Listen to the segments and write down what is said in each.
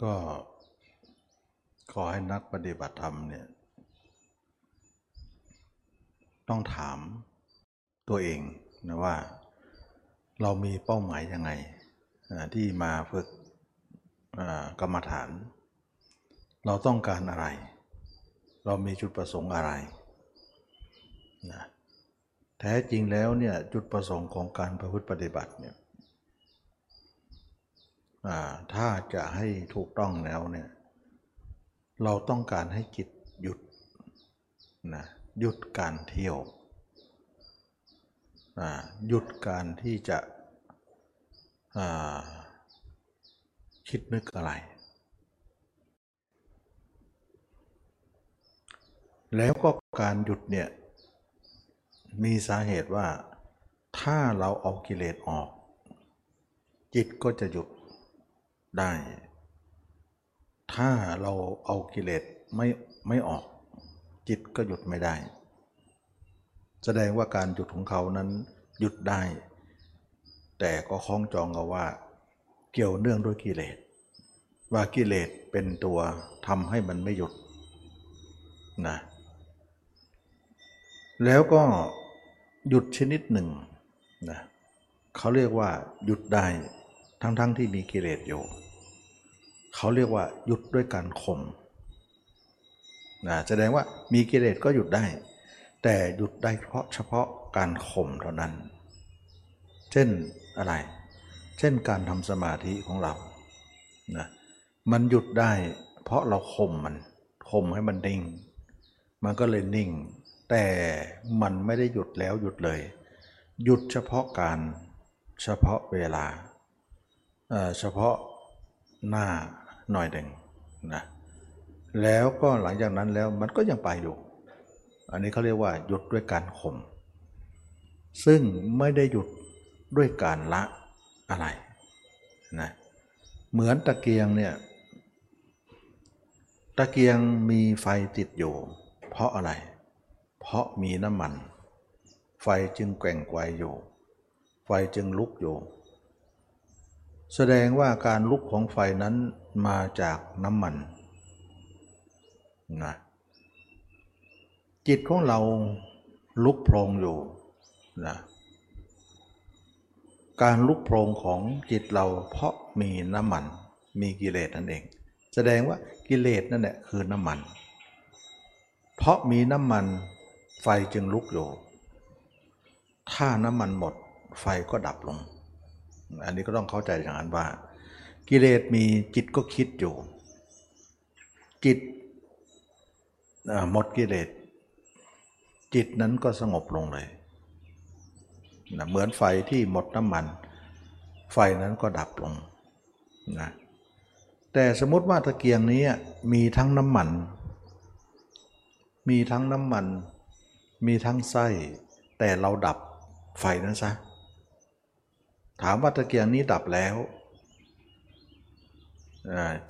ก็ขอให้นักปฏิบัติธรรมเนี่ยต้องถามตัวเองนะว่าเรามีเป้าหมายยังไงที่มาฝึกกรรมฐานเราต้องการอะไรเรามีจุดประสงค์อะไรนะแท้จริงแล้วเนี่ยจุดประสงค์ของการประพฤติปฏิบัติเนี่ยถ้าจะให้ถูกต้องแล้วเนี่ยเราต้องการให้จิตหยุดนะหยุดการเที่ยวหยุดการที่จะคิดนึกอะไรแล้วก็การหยุดเนี่ยมีสาเหตุว่าถ้าเราเอากิเลสออกจิตก็จะหยุดได้ถ้าเราเอากิเลสไม่ออกจิตก็หยุดไม่ได้แสดงว่าการหยุดของเขานั้นหยุดได้แต่ก็คล้องจองกับว่าเกี่ยวเนื่องด้วยกิเลสว่ากิเลสเป็นตัวทำให้มันไม่หยุดนะแล้วก็หยุดชนิดหนึ่งนะเขาเรียกว่าหยุดได้ทั้งที่มีกิเลสอยู่เขาเรียกว่าหยุดด้วยการข่มนะแสดงว่ามีกิเลสก็หยุดได้แต่หยุดได้เฉพาะการข่มเท่านั้นเช่นอะไรเช่นการทำสมาธิของเรานะมันหยุดได้เพราะเราข่มมันข่มให้มันนิ่งมันก็เลยนิ่งแต่มันไม่ได้หยุดแล้วหยุดเลยหยุดเฉพาะการเฉพาะเวลาเฉพาะหน้าหน่อยหนึ่งนะแล้วก็หลังจากนั้นแล้วมันก็ยังไปอยู่อันนี้เขาเรียกว่าหยุดด้วยการข่มซึ่งไม่ได้หยุดด้วยการละอะไรนะเหมือนตะเกียงเนี่ยตะเกียงมีไฟติดอยู่เพราะอะไรเพราะมีน้ำมันไฟจึงแกว่งไกวอยู่ไฟจึงลุกอยู่แสดงว่าการลุกของไฟนั้นมาจากน้ำมันนะจิตของเราลุกโพลงอยู่นะการลุกโพลงของจิตเราเพราะมีน้ำมันมีกิเลสนั่นเองแสดงว่ากิเลสนั่นแหละคือน้ำมันเพราะมีน้ำมันไฟจึงลุกอยู่ถ้าน้ำมันหมดไฟก็ดับลงอันนี้ก็ต้องเข้าใจอย่างนั้นว่ากิเลสมีจิตก็คิดอยู่จิตหมดกิเลสจิตนั้นก็สงบลงเลยนะเหมือนไฟที่หมดน้ำมันไฟนั้นก็ดับลงนะแต่สมมติว่าตะเกียงนี้มีทั้งน้ำมันมีทั้งไส้แต่เราดับไฟนั้นซะถามว่าตะเกียงนี้ดับแล้ว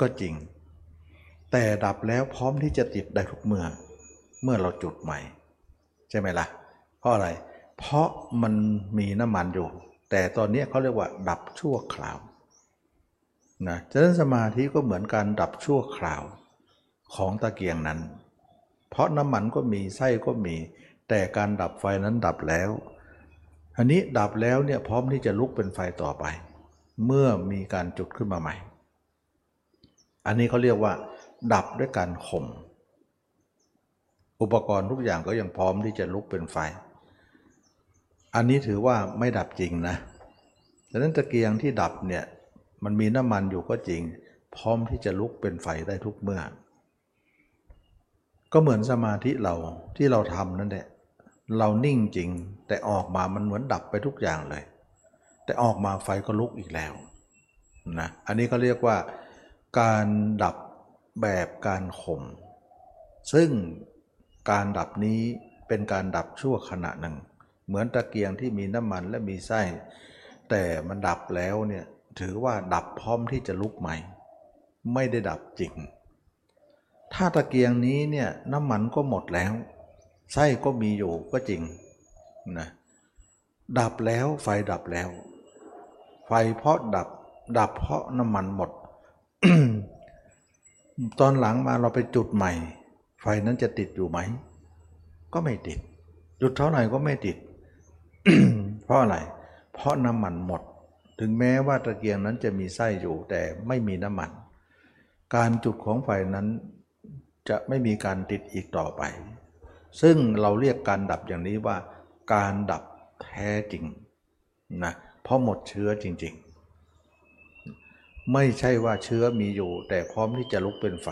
ก็จริงแต่ดับแล้วพร้อมที่จะติดได้ทุกเมื่อเราจุดใหม่ใช่ไหมล่ะเพราะอะไรเพราะมันมีน้ำมันอยู่แต่ตอนนี้เขาเรียกว่าดับชั่วคราวนะฉะนั้นสมาธิก็เหมือนการดับชั่วคราวของตะเกียงนั้นเพราะน้ำมันก็มีไส้ก็มีแต่การดับไฟนั้นดับแล้วอันนี้ดับแล้วเนี่ยพร้อมที่จะลุกเป็นไฟต่อไปเมื่อมีการจุดขึ้นมาใหม่อันนี้เขาเรียกว่าดับด้วยการข่มอุปกรณ์ทุกอย่างก็ยังพร้อมที่จะลุกเป็นไฟอันนี้ถือว่าไม่ดับจริงนะฉะนั้นตะเกียงที่ดับเนี่ยมันมีน้ำมันอยู่ก็จริงพร้อมที่จะลุกเป็นไฟได้ทุกเมื่อก็เหมือนสมาธิเราที่เราทำนั่นแหละเรานิ่งจริงแต่ออกมามันเหมือนดับไปทุกอย่างเลยแต่ออกมาไฟก็ลุกอีกแล้วนะอันนี้ก็เรียกว่าการดับแบบการข่มซึ่งการดับนี้เป็นการดับชั่วขณะหนึ่งเหมือนตะเกียงที่มีน้ำมันและมีไส้แต่มันดับแล้วเนี่ยถือว่าดับพร้อมที่จะลุกใหม่ไม่ได้ดับจริงถ้าตะเกียงนี้เนี่ยน้ำมันก็หมดแล้วไส้ก็มีอยู่ก็จริงนะดับแล้วไฟดับแล้วไฟเพราะดับเพราะน้ำมันหมด ตอนหลังมาเราไปจุดใหม่ไฟนั้นจะติดอยู่ไหมก็ไม่ติดจุดเท่าไหร่ก็ไม่ติด เพราะอะไรเพราะน้ำมันหมดถึงแม้ว่าตะเกียงนั้นจะมีไส้อยู่แต่ไม่มีน้ำมันการจุดของไฟนั้นจะไม่มีการติดอีกต่อไปซึ่งเราเรียกการดับอย่างนี้ว่าการดับแท้จริงนะเพราะหมดเชื้อจริงๆไม่ใช่ว่าเชื้อมีอยู่แต่พร้อมที่จะลุกเป็นไฟ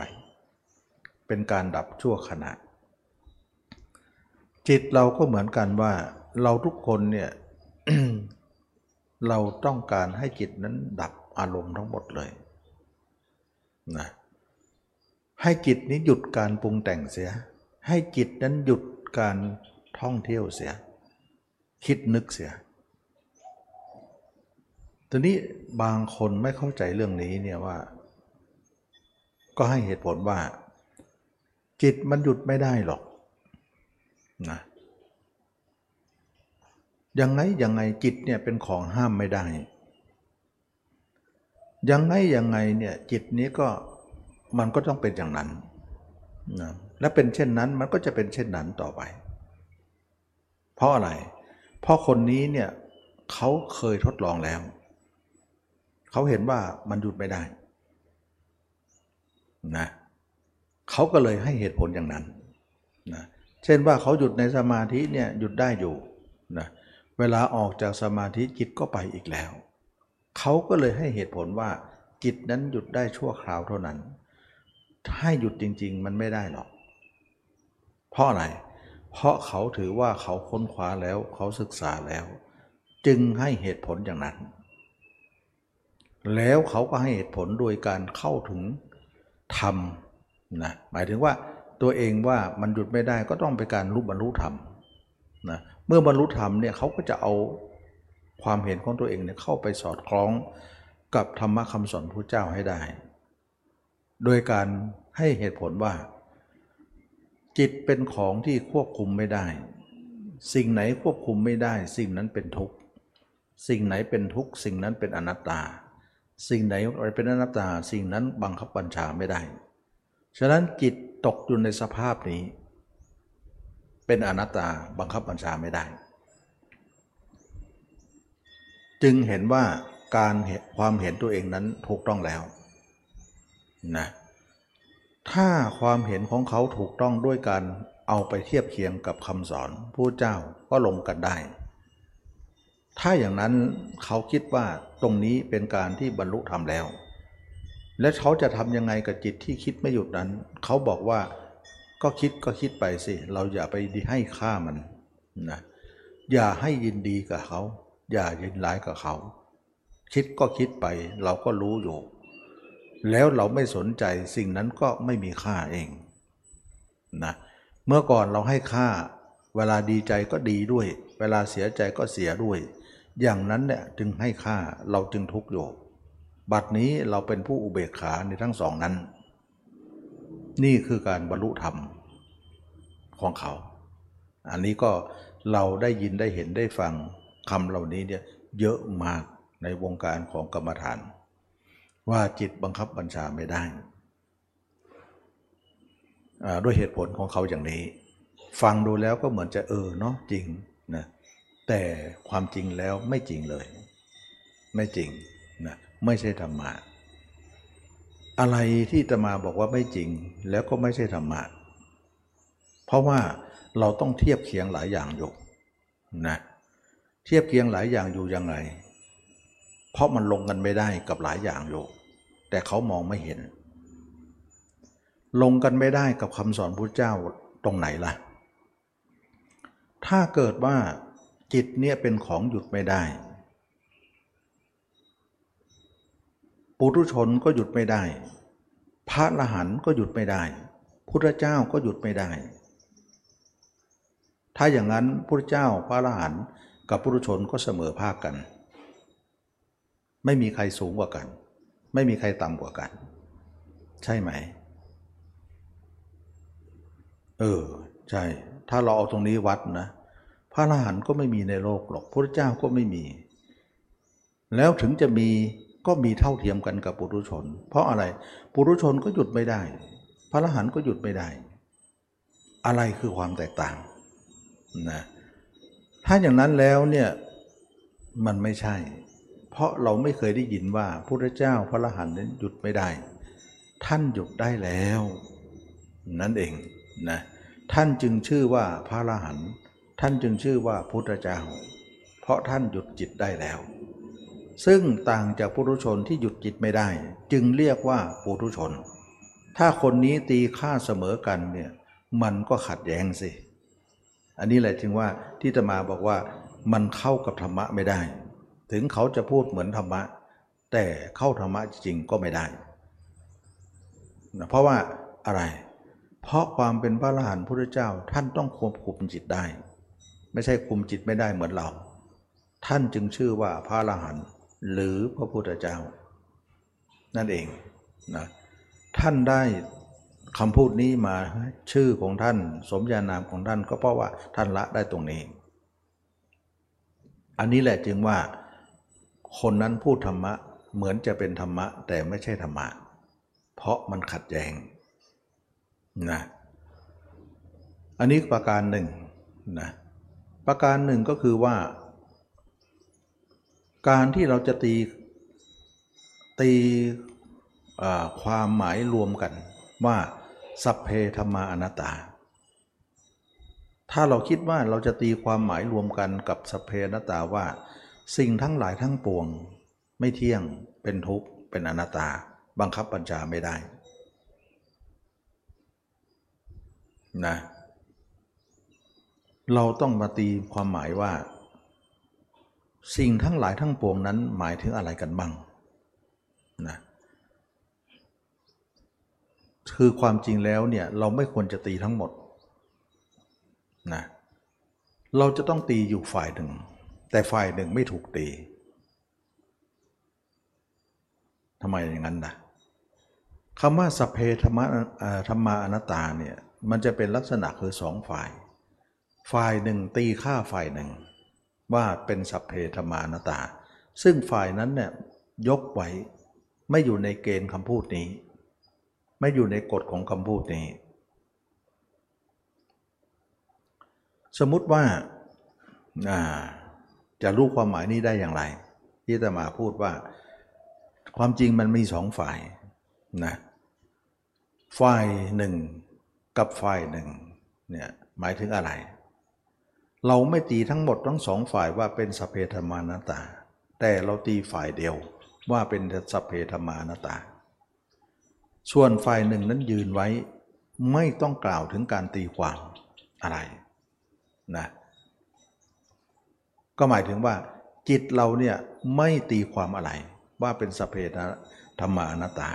เป็นการดับชั่วขณะจิตเราก็เหมือนกันว่าเราทุกคนเนี่ย เราต้องการให้จิตนั้นดับอารมณ์ทั้งหมดเลยนะให้จิตนี้หยุดการปรุงแต่งเสียให้จิตนั้นหยุดการท่องเที่ยวเสียคิดนึกเสียทีนี้บางคนไม่เข้าใจเรื่องนี้เนี่ยว่าก็ให้เหตุผลว่าจิตมันหยุดไม่ได้หรอกนะยังไงจิตเนี่ยเป็นของห้ามไม่ได้ยังไงเนี่ยจิตนี้ก็มันก็ต้องเป็นอย่างนั้นนะและเป็นเช่นนั้นมันก็จะเป็นเช่นนั้นต่อไปเพราะอะไรเพราะคนนี้เนี่ยเขาเคยทดลองแล้วเขาเห็นว่ามันหยุดไม่ได้นะเขาก็เลยให้เหตุผลอย่างนั้นนะเช่นว่าเขาหยุดในสมาธิเนี่ยหยุดได้อยู่นะเวลาออกจากสมาธิจิตก็ไปอีกแล้วเขาก็เลยให้เหตุผลว่าจิตนั้นหยุดได้ชั่วคราวเท่านั้นให้หยุดจริงๆมันไม่ได้หรอกเพราะอะไรเพราะเขาถือว่าเขาค้นคว้าแล้วเขาศึกษาแล้วจึงให้เหตุผลอย่างนั้นแล้วเขาก็ให้เหตุผลโดยการเข้าถึงธรรมนะหมายถึงว่าตัวเองว่ามันหยุดไม่ได้ก็ต้องเป็นการบรรลุธรรมนะเมื่อบรรลุธรรมเนี่ยเขาก็จะเอาความเห็นของตัวเองเนี่ยเข้าไปสอดคล้องกับธรรมะคำสอนพระเจ้าให้ได้โดยการให้เหตุผลว่าจิตเป็นของที่ควบคุมไม่ได้สิ่งไหนควบคุมไม่ได้สิ่งนั้นเป็นทุกข์สิ่งไหนเป็นทุกข์สิ่งนั้นเป็นอนัตตาสิ่งไหนเป็นอนัตตาสิ่งนั้นบังคับบัญชาไม่ได้ฉะนั้นจิตตกอยู่ในสภาพนี้เป็นอนัตตาบังคับบัญชาไม่ได้จึงเห็นว่าการความเห็นตัวเองนั้นถูกต้องแล้วนะถ้าความเห็นของเขาถูกต้องด้วยการเอาไปเทียบเคียงกับคำสอนพระเจ้าก็ลงกันได้ถ้าอย่างนั้นเขาคิดว่าตรงนี้เป็นการที่บรรลุธรรมแล้วและเขาจะทำยังไงกับจิตที่คิดไม่หยุดนั้นเขาบอกว่าก็คิดไปสิเราอย่าไปให้ค่ามันนะอย่าให้ยินดีกับเขาอย่ายินร้ายกับเขาคิดก็คิดไปเราก็รู้อยู่แล้วเราไม่สนใจสิ่งนั้นก็ไม่มีค่าเองนะเมื่อก่อนเราให้ค่าเวลาดีใจก็ดีด้วยเวลาเสียใจก็เสียด้วยอย่างนั้นเนี่ยจึงให้ค่าเราจึงทุกข์อยู่บัดนี้เราเป็นผู้อุเบกขาในทั้งสองนั้นนี่คือการบรรลุธรรมของเขาอันนี้ก็เราได้ยินได้เห็นได้ฟังคำเหล่านี้เนี่ยเยอะมากในวงการของกรรมฐานว่าจิตบังคับบัญชาไม่ได้ด้วยเหตุผลของเขาอย่างนี้ฟังดูแล้วก็เหมือนจะเนาะจริงนะแต่ความจริงแล้วไม่จริงเลยไม่จริงนะไม่ใช่ธรรมะอะไรที่อาตมาบอกว่าไม่จริงแล้วก็ไม่ใช่ธรรมะเพราะว่าเราต้องเทียบเคียงหลายอย่างอยู่นะเทียบเคียงหลายอย่างอยู่ยังไงเพราะมันลงกันไม่ได้กับหลายอย่างอยู่แต่เขามองไม่เห็นลงกันไม่ได้กับคำสอนพุทธเจ้าตรงไหนล่ะถ้าเกิดว่าจิตเนี่ยเป็นของหยุดไม่ได้ปุถุชนก็หยุดไม่ได้พระอรหันต์ก็หยุดไม่ได้พุทธเจ้าก็หยุดไม่ได้ถ้าอย่างนั้นพุทธเจ้าพระอรหันต์กับปุถุชนก็เสมอภาคกันไม่มีใครสูงกว่ากันไม่มีใครต่ำกว่ากันใช่ไหมใช่ถ้าเราเอาตรงนี้วัดนะพระอรหันต์ก็ไม่มีในโลกหรอกพระพุทธเจ้าก็ไม่มีแล้วถึงจะมี ก็มีเท่าเทียมกันกับปุถุชนเพราะอะไรปุถุชนก็หยุดไม่ได้พระอรหันต์ก็หยุดไม่ได้อะไรคือความแตกต่างนะถ้าอย่างนั้นแล้วเนี่ยมันไม่ใช่เพราะเราไม่เคยได้ยินว่าพระพุทธเจ้าพระอรหันต์นั้นหยุดไม่ได้ท่านหยุดได้แล้วนั่นเองนะท่านจึงชื่อว่าพระอรหันต์ท่านจึงชื่อว่าพุทธเจ้าเพราะท่านหยุดจิตได้แล้วซึ่งต่างจากปุถุชนที่หยุดจิตไม่ได้จึงเรียกว่าปุถุชนถ้าคนนี้ตีค่าเสมอกันเนี่ยมันก็ขัดแย้งสิอันนี้แหละจึงว่าที่อาตมาบอกว่ามันเข้ากับธรรมะไม่ได้ถึงเขาจะพูดเหมือนธรรมะแต่เข้าธรรมะจริงก็ไม่ได้นะเพราะว่าอะไรเพราะความเป็นพระอรหันต์พุทธเจ้าท่านต้องควบคุมจิตได้ไม่ใช่คุมจิตไม่ได้เหมือนเราท่านจึงชื่อว่าพระอรหันต์หรือพระพุทธเจ้านั่นเองนะท่านได้คำพูดนี้มาชื่อของท่านสมญานามของท่านก็เพราะว่าท่านละได้ตรงนี้อันนี้แหละจึงว่าคนนั้นพูดธรรมะเหมือนจะเป็นธรรมะแต่ไม่ใช่ธรรมะเพราะมันขัดแย้งนะอันนี้ประการหนึ่งนะประการหนึ่งก็คือว่าการที่เราจะตีความหมายรวมกันว่าสัพเพธัมมาอนัตตาถ้าเราคิดว่าเราจะตีความหมายรวมกันกับสัพเพอนัตตาว่าสิ่งทั้งหลายทั้งปวงไม่เที่ยงเป็นทุกข์เป็นอนัตตาบังคับบัญชาไม่ได้นะเราต้องมาตีความหมายว่าสิ่งทั้งหลายทั้งปวงนั้นหมายถึงอะไรกันบ้างนะคือความจริงแล้วเนี่ยเราไม่ควรจะตีทั้งหมดนะเราจะต้องตีอยู่ฝ่ายหนึ่งแต่ฝ่ายหนึ่งไม่ถูกตีทำไมอย่างนั้นนะคำว่าสัพเพธัมมาอนัตตาเนี่ยมันจะเป็นลักษณะคือสองฝ่ายฝ่ายหนึ่งตีค่าฝ่ายหนึ่งว่าเป็นสัพเพธัมมาอนัตตาซึ่งฝ่ายนั้นเนี่ยยกไว้ไม่อยู่ในเกณฑ์คำพูดนี้ไม่อยู่ในกฎของคำพูดนี้สมมุติว่าจะรู้ความหมายนี้ได้อย่างไรที่อาตมาพูดว่าความจริงมันมีสองฝ่ายนะฝ่ายหนึ่งกับฝ่ายหนึ่งเนี่ยหมายถึงอะไรเราไม่ตีทั้งหมดทั้งสองฝ่ายว่าเป็นสัพเพธัมมานัตตาแต่เราตีฝ่ายเดียวว่าเป็นสัพเพธัมมานัตตาส่วนฝ่ายหนึ่งนั้นยืนไว้ไม่ต้องกล่าวถึงการตีความอะไรนะก็หมายถึงว่าจิตเราเนี่ยไม่ตีความอะไรว่าเป็นสัพเพธัมมาอนัตตา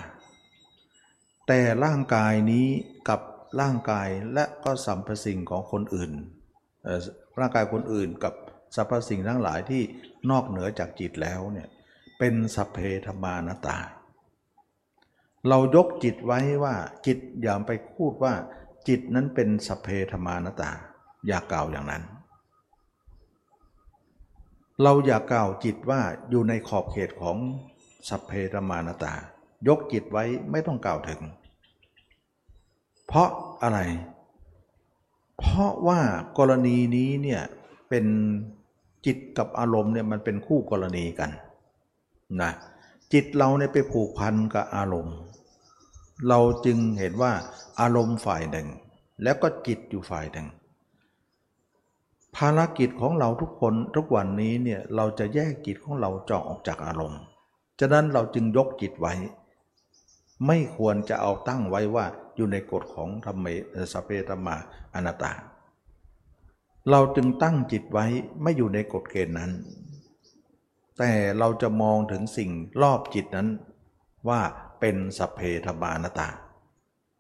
แต่ร่างกายนี้กับร่างกายและก็สรรพสิ่งของคนอื่นร่างกายคนอื่นกับสรรพสิ่งทั้งหลายที่นอกเหนือจากจิตแล้วเนี่ยเป็นสัพเพธัมมาอนัตตาเรายกจิตไว้ว่าจิตอย่าไปพูดว่าจิตนั้นเป็นสัพเพธัมมานัตตาอย่ากล่าวอย่างนั้นเราอย่ากล่าวจิตว่าอยู่ในขอบเขตของสัพเพธัมมานัตตายกจิตไว้ไม่ต้องกล่าวถึงเพราะอะไรเพราะว่ากรณีนี้เนี่ยเป็นจิตกับอารมณ์เนี่ยมันเป็นคู่กรณีกันนะจิตเราเนี่ยไปผูกพันกับอารมณ์เราจึงเห็นว่าอารมณ์ฝ่ายหนึ่งแล้วก็จิตอยู่ฝ่ายหนึ่งภารกิจของเราทุกคนทุกวันนี้เนี่ยเราจะแยกจิตของเราเจาะออกจากอารมณ์ฉะนั้นเราจึงยกจิตไว้ไม่ควรจะเอาตั้งไว้ว่าอยู่ในกฎของธรรมสัพเพธัมมาอนัตตาเราจึงตั้งจิตไว้ไม่อยู่ในกฎเกณฑ์นั้นแต่เราจะมองถึงสิ่งรอบจิตนั้นว่าเป็นสัพเพธัมมาอนัตตา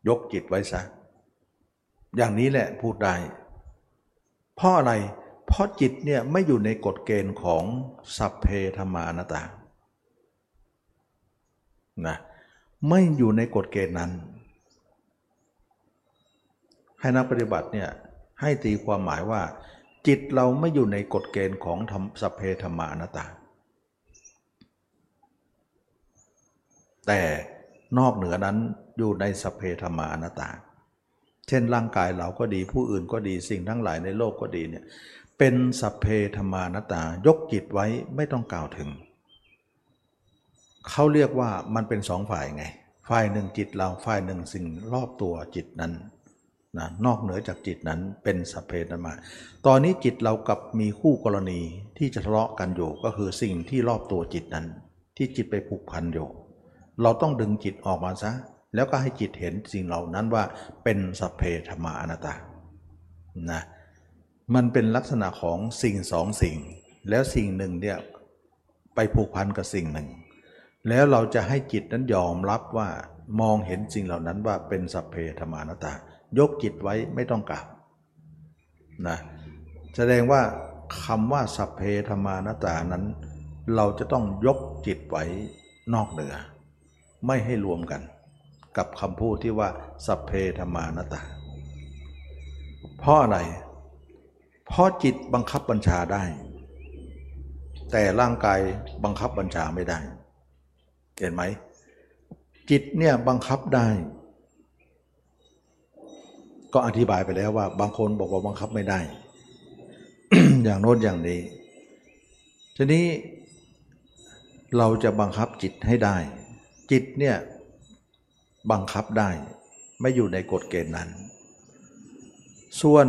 ยกจิตไว้ซะอย่างนี้แหละพูดได้เพราะอะไรเพราะจิตเนี่ยไม่อยู่ในกฎเกณฑ์ของสัพเพธัมมาอนัตตานะไม่อยู่ในกฎเกณฑ์นั้นให้นักปฏิบัติเนี่ยให้ตีความหมายว่าจิตเราไม่อยู่ในกฎเกณฑ์ของสัพเพธัมมาอนัตตา แต่นอกเหนือนั้นอยู่ในสัพเพธรรมานัตตาเช่นร่างกายเราก็ดีผู้อื่นก็ดีสิ่งทั้งหลายในโลกก็ดีเนี่ยเป็นสัพเพธรรมานัตตายกจิตไว้ไม่ต้องกล่าวถึงเขาเรียกว่ามันเป็นสองฝ่ายไงฝ่ายหนึ่งจิตเราฝ่ายหนึ่งสิ่งรอบตัวจิตนั้นนะนอกเหนือจากจิตนั้นเป็นสัพเพธรรมาตอนนี้จิตเรากับมีคู่กรณีที่จะทะเลาะกันอยู่ก็คือสิ่งที่รอบตัวจิตนั้นที่จิตไปผูกพันอยู่เราต้องดึงจิตออกมาซะแล้วก็ให้จิตเห็นสิ่งเหล่านั้นว่าเป็นสัพเพธรรมานัตตานะมันเป็นลักษณะของสิ่งสองสิ่งแล้วสิ่งหนึ่งเนี่ยไปผูกพันกับสิ่งหนึ่งแล้วเราจะให้จิตนั้นยอมรับว่ามองเห็นสิ่งเหล่านั้นว่าเป็นสัพเพธรรมานัตตายกจิตไว้ไม่ต้องกล่าวนะแสดงว่าคำว่าสัพเพธรรมานัตตานั้นเราจะต้องยกจิตไว้นอกเหนือไม่ให้รวมกันกับคำพูดที่ว่าสัพเพธรรมานัตตาเพราะอะไรเพราะจิตบังคับบัญชาได้แต่ร่างกายบังคับบัญชาไม่ได้เห็นไหมจิตเนี่ยบังคับได้ก็อธิบายไปแล้วว่าบางคนบอกว่าบังคับไม่ได้ อย่างโน้นอย่างนี้ทีนี้เราจะบังคับจิตให้ได้จิตเนี่ยบังคับได้ไม่อยู่ในกฎเกณฑ์นั้นส่วน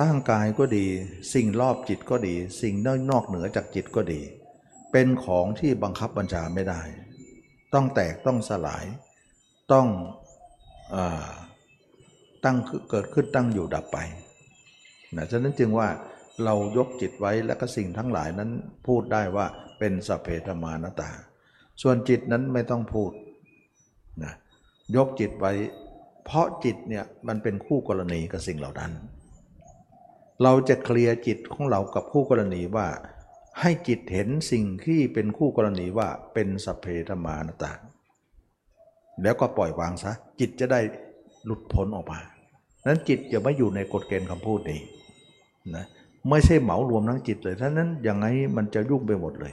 ร่างกายก็ดีสิ่งรอบจิตก็ดีสิ่งนอกเหนือจากจิตก็ดีเป็นของที่บังคับบัญชาไม่ได้ต้องแตกต้องสลายต้องตั้งเกิดขึ้นตั้งอยู่ดับไปนะฉะนั้นจึงว่าเรายกจิตไว้และก็สิ่งทั้งหลายนั้นพูดได้ว่าเป็นสัพเพธรรมานัตตาส่วนจิตนั้นไม่ต้องพูดนะยกจิตไว้เพราะจิตเนี่ยมันเป็นคู่กรณีกับสิ่งเหล่านั้นเราจะเคลียร์จิตของเรากับคู่กรณีว่าให้จิตเห็นสิ่งที่เป็นคู่กรณีว่าเป็นสัพเพธรรมานัตตาแล้วก็ปล่อยวางซะจิตจะได้หลุดพ้นออกมานั้นจิตจะไม่อยู่ในกฎเกณฑ์คำพูดนี้นะไม่ใช่เหมารวมทั้งจิตเลยท่านั้นอย่างไรมันจะยุ่งไปหมดเลย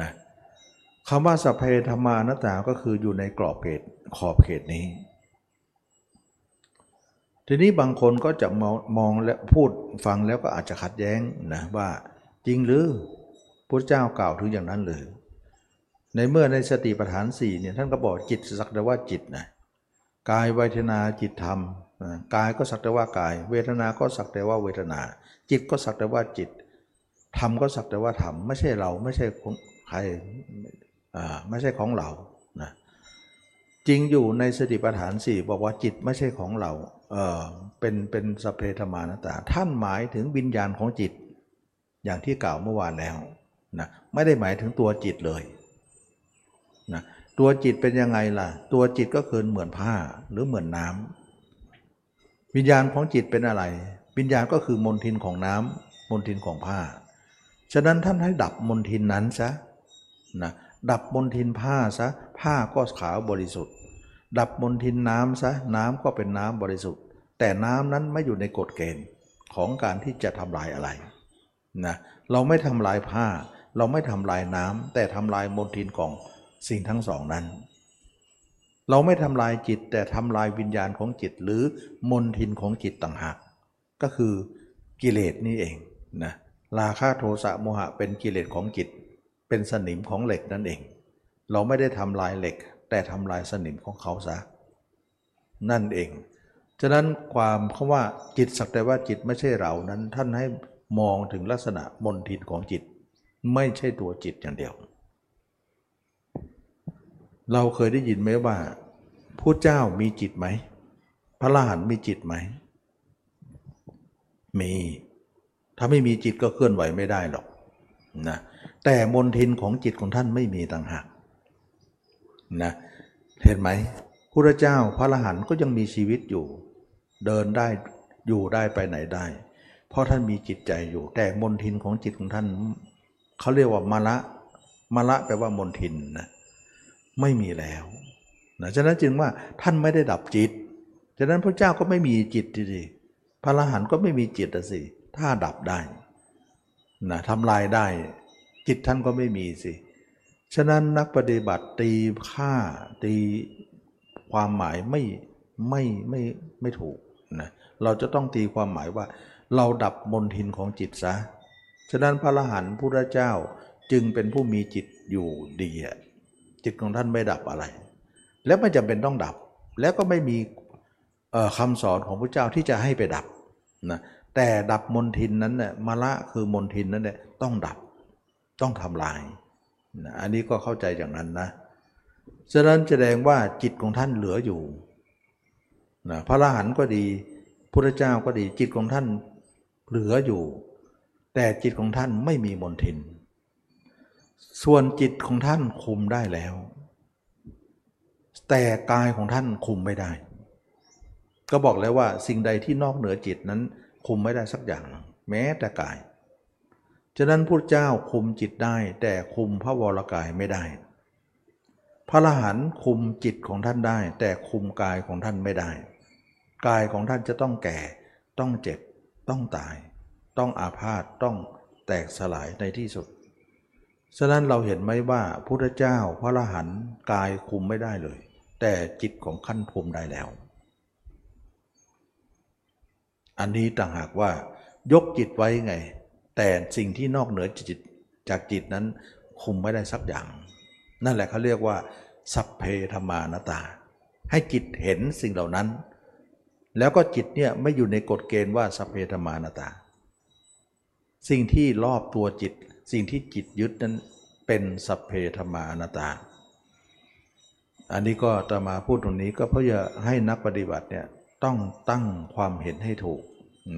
นะคำว่าสัพเพธรรมานัตตาก็คืออยู่ในกรอบเขตขอบเขตนี้ทีนี้บางคนก็จะมองและพูดฟังแล้วก็อาจจะขัดแย้งนะว่าจริงหรือพุทธเจ้ากล่าวถึงอย่างนั้นหรือในเมื่อในสติปัฏฐานสี่เนี่ยท่านก็บอกจิตสักแต่ว่าจิตนะกายเวทนาจิตธรรมกายก็สักแต่ว่ากายเวทนาก็สักแต่ว่าเวทนาจิตก็สักแต่ว่าจิตธรรมก็สักแต่ว่าธรรมไม่ใช่เราไม่ใช่ใครไม่ใช่ของเรานะจริงอยู่ในสติปัฏฐานสี่บอกว่าจิตไม่ใช่ของเราเป็นสัพเพธรรมานัตตาท่านหมายถึงวิญญาณของจิตอย่างที่กล่าวเมื่อวานแล้วนะไม่ได้หมายถึงตัวจิตเลยนะตัวจิตเป็นยังไงล่ะตัวจิตก็คือเหมือนผ้าหรือเหมือนน้ำวิญญาณของจิตเป็นอะไรวิญญาณก็คือมลทินของน้ำมลทินของผ้าฉะนั้นท่านให้ดับมลทินนั้นซะนะดับมลทินผ้าซะผ้าก็ขาวบริสุทธิ์ดับมลทินน้ำซะน้ำก็เป็นน้ำบริสุทธิ์แต่น้ำนั้นไม่อยู่ในกฎเกณฑ์ของการที่จะทำลายอะไรนะเราไม่ทำลายผ้าเราไม่ทำลายน้ำแต่ทำลายมลทินของสิ่งทั้งสองนั้นเราไม่ทำลายจิตแต่ทำลายวิญญาณของจิตหรือมลทินของจิตต่างหากก็คือกิเลสนี่เองนะราคะโทสะโมหะเป็นกิเลสของจิตเป็นสนิมของเหล็กนั่นเองเราไม่ได้ทำลายเหล็กแต่ทำลายสนิมของเขาซะนั่นเองฉะนั้นความคำว่าจิตสักแต่ว่าจิตไม่ใช่เรานั้นท่านให้มองถึงลักษณะมลทินของจิตไม่ใช่ตัวจิตอย่างเดียวเราเคยได้ยินไหมว่าพุทธเจ้ามีจิตไหมพระอรหันต์มีจิตไหมมีถ้าไม่มีจิตก็เคลื่อนไหวไม่ได้หรอกนะแต่มลทินของจิตของท่านไม่มีต่างหากนะเห็นไหมพุทธเจ้าพระอรหันต์ก็ยังมีชีวิตอยู่เดินได้อยู่ได้ไปไหนได้เพราะท่านมีจิตใจอยู่แต่มลทินของจิตของท่านเขาเรียกว่ามละแปลว่ามลทินนะไม่มีแล้วนะฉะนั้นจึงว่าท่านไม่ได้ดับจิตฉะนั้นพระเจ้าก็ไม่มีจิตสิพระอรหันต์ก็ไม่มีจิตสิถ้าดับได้นะทำลายได้จิตท่านก็ไม่มีสิ ฉะนั้นนักปฏิบัติตีค่าตีความหมายไม่ถูกนะเราจะต้องตีความหมายว่าเราดับมลทินของจิตซะฉะนั้นพระอรหันต์พุทธเจ้าจึงเป็นผู้มีจิตอยู่ดีจิตของท่านไม่ดับอะไรและไม่จำเป็นต้องดับและก็ไม่มีคำสอนของพระเจ้าที่จะให้ไปดับนะแต่ดับมลทินนั้นเนี่ยมละคือมลทินนั้นเนี่ยต้องดับต้องทำลายนะอันนี้ก็เข้าใจอย่างนั้นนะฉะนั้นแสดงว่าจิตของท่านเหลืออยู่นะพระอรหันต์ก็ดีพุทธเจ้าก็ดีจิตของท่านเหลืออยู่แต่จิตของท่านไม่มีมลทินส่วนจิตของท่านคุมได้แล้วแต่กายของท่านคุมไม่ได้ก็บอกแล้วว่าสิ่งใดที่นอกเหนือจิตนั้นคุมไม่ได้สักอย่างแม้แต่กายฉะนั้นพุทธเจ้าคุมจิตได้แต่คุมพระวรกายไม่ได้พระอรหันต์คุมจิตของท่านได้แต่คุมกายของท่านไม่ได้กายของท่านจะต้องแก่ต้องเจ็บต้องตายต้องอาพาธต้องแตกสลายในที่สุดฉะนั้นเราเห็นไหมว่าพุทธเจ้าพระอรหันต์กายคุมไม่ได้เลยแต่จิตของท่านคุมได้แล้วอันนี้ต่างหากว่ายกจิตไว้ไงแต่สิ่งที่นอกเหนือจิตจากจิตนั้นคุมไม่ได้สักอย่างนั่นแหละเขาเรียกว่าสัพเพธรรมานตาให้จิตเห็นสิ่งเหล่านั้นแล้วก็จิตเนี่ยไม่อยู่ในกฎเกณฑ์ว่าสัพเพธรรมานตาสิ่งที่รอบตัวจิตสิ่งที่จิตยึดนั้นเป็นสัพเพธรรมานัตตาอันนี้ก็อาตมาพูดตรงนี้ก็เพื่อให้นักปฏิบัติเนี่ยต้องตั้งความเห็นให้ถูก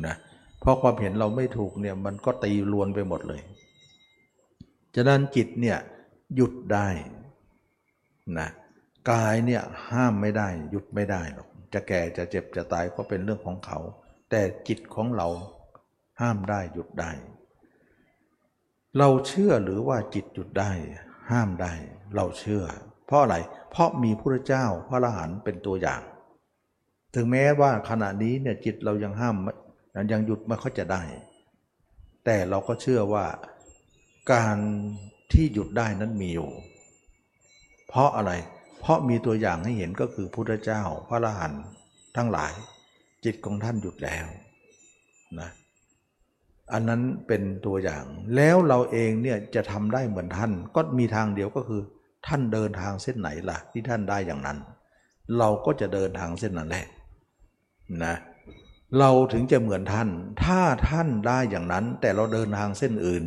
นะเพราะความเห็นเราไม่ถูกเนี่ยมันก็ตีรวนไปหมดเลยฉะนั้นจิตเนี่ยหยุดได้นะกายเนี่ยห้ามไม่ได้หยุดไม่ได้หรอกจะแก่จะเจ็บจะตายก็เป็นเรื่องของเขาแต่จิตของเราห้ามได้หยุดได้เราเชื่อหรือว่าจิตหยุดได้ห้ามได้เราเชื่อเพราะอะไรเพราะมีพระพุทธเจ้าพระอรหันต์เป็นตัวอย่างถึงแม้ว่าขณะนี้เนี่ยจิตเรายังห้ามยังหยุดไม่ค่อยจะได้แต่เราก็เชื่อว่าการที่หยุดได้นั้นมีอยู่เพราะอะไรเพราะมีตัวอย่างให้เห็นก็คือพระพุทธเจ้าพระอรหันต์ทั้งหลายจิตของท่านหยุดแล้วนะอันนั้นเป็นตัวอย่างแล้วเราเองเนี่ยจะทำได้เหมือนท่านก็มีทางเดียวก็คือท่านเดินทางเส้นไหนล่ะที่ท่านได้อย่างนั้นเราก็จะเดินทางเส้นนั้นแหละนะเราถึงจะเหมือนท่านถ้าท่านได้อย่างนั้นแต่เราเดินทางเส้นอื่น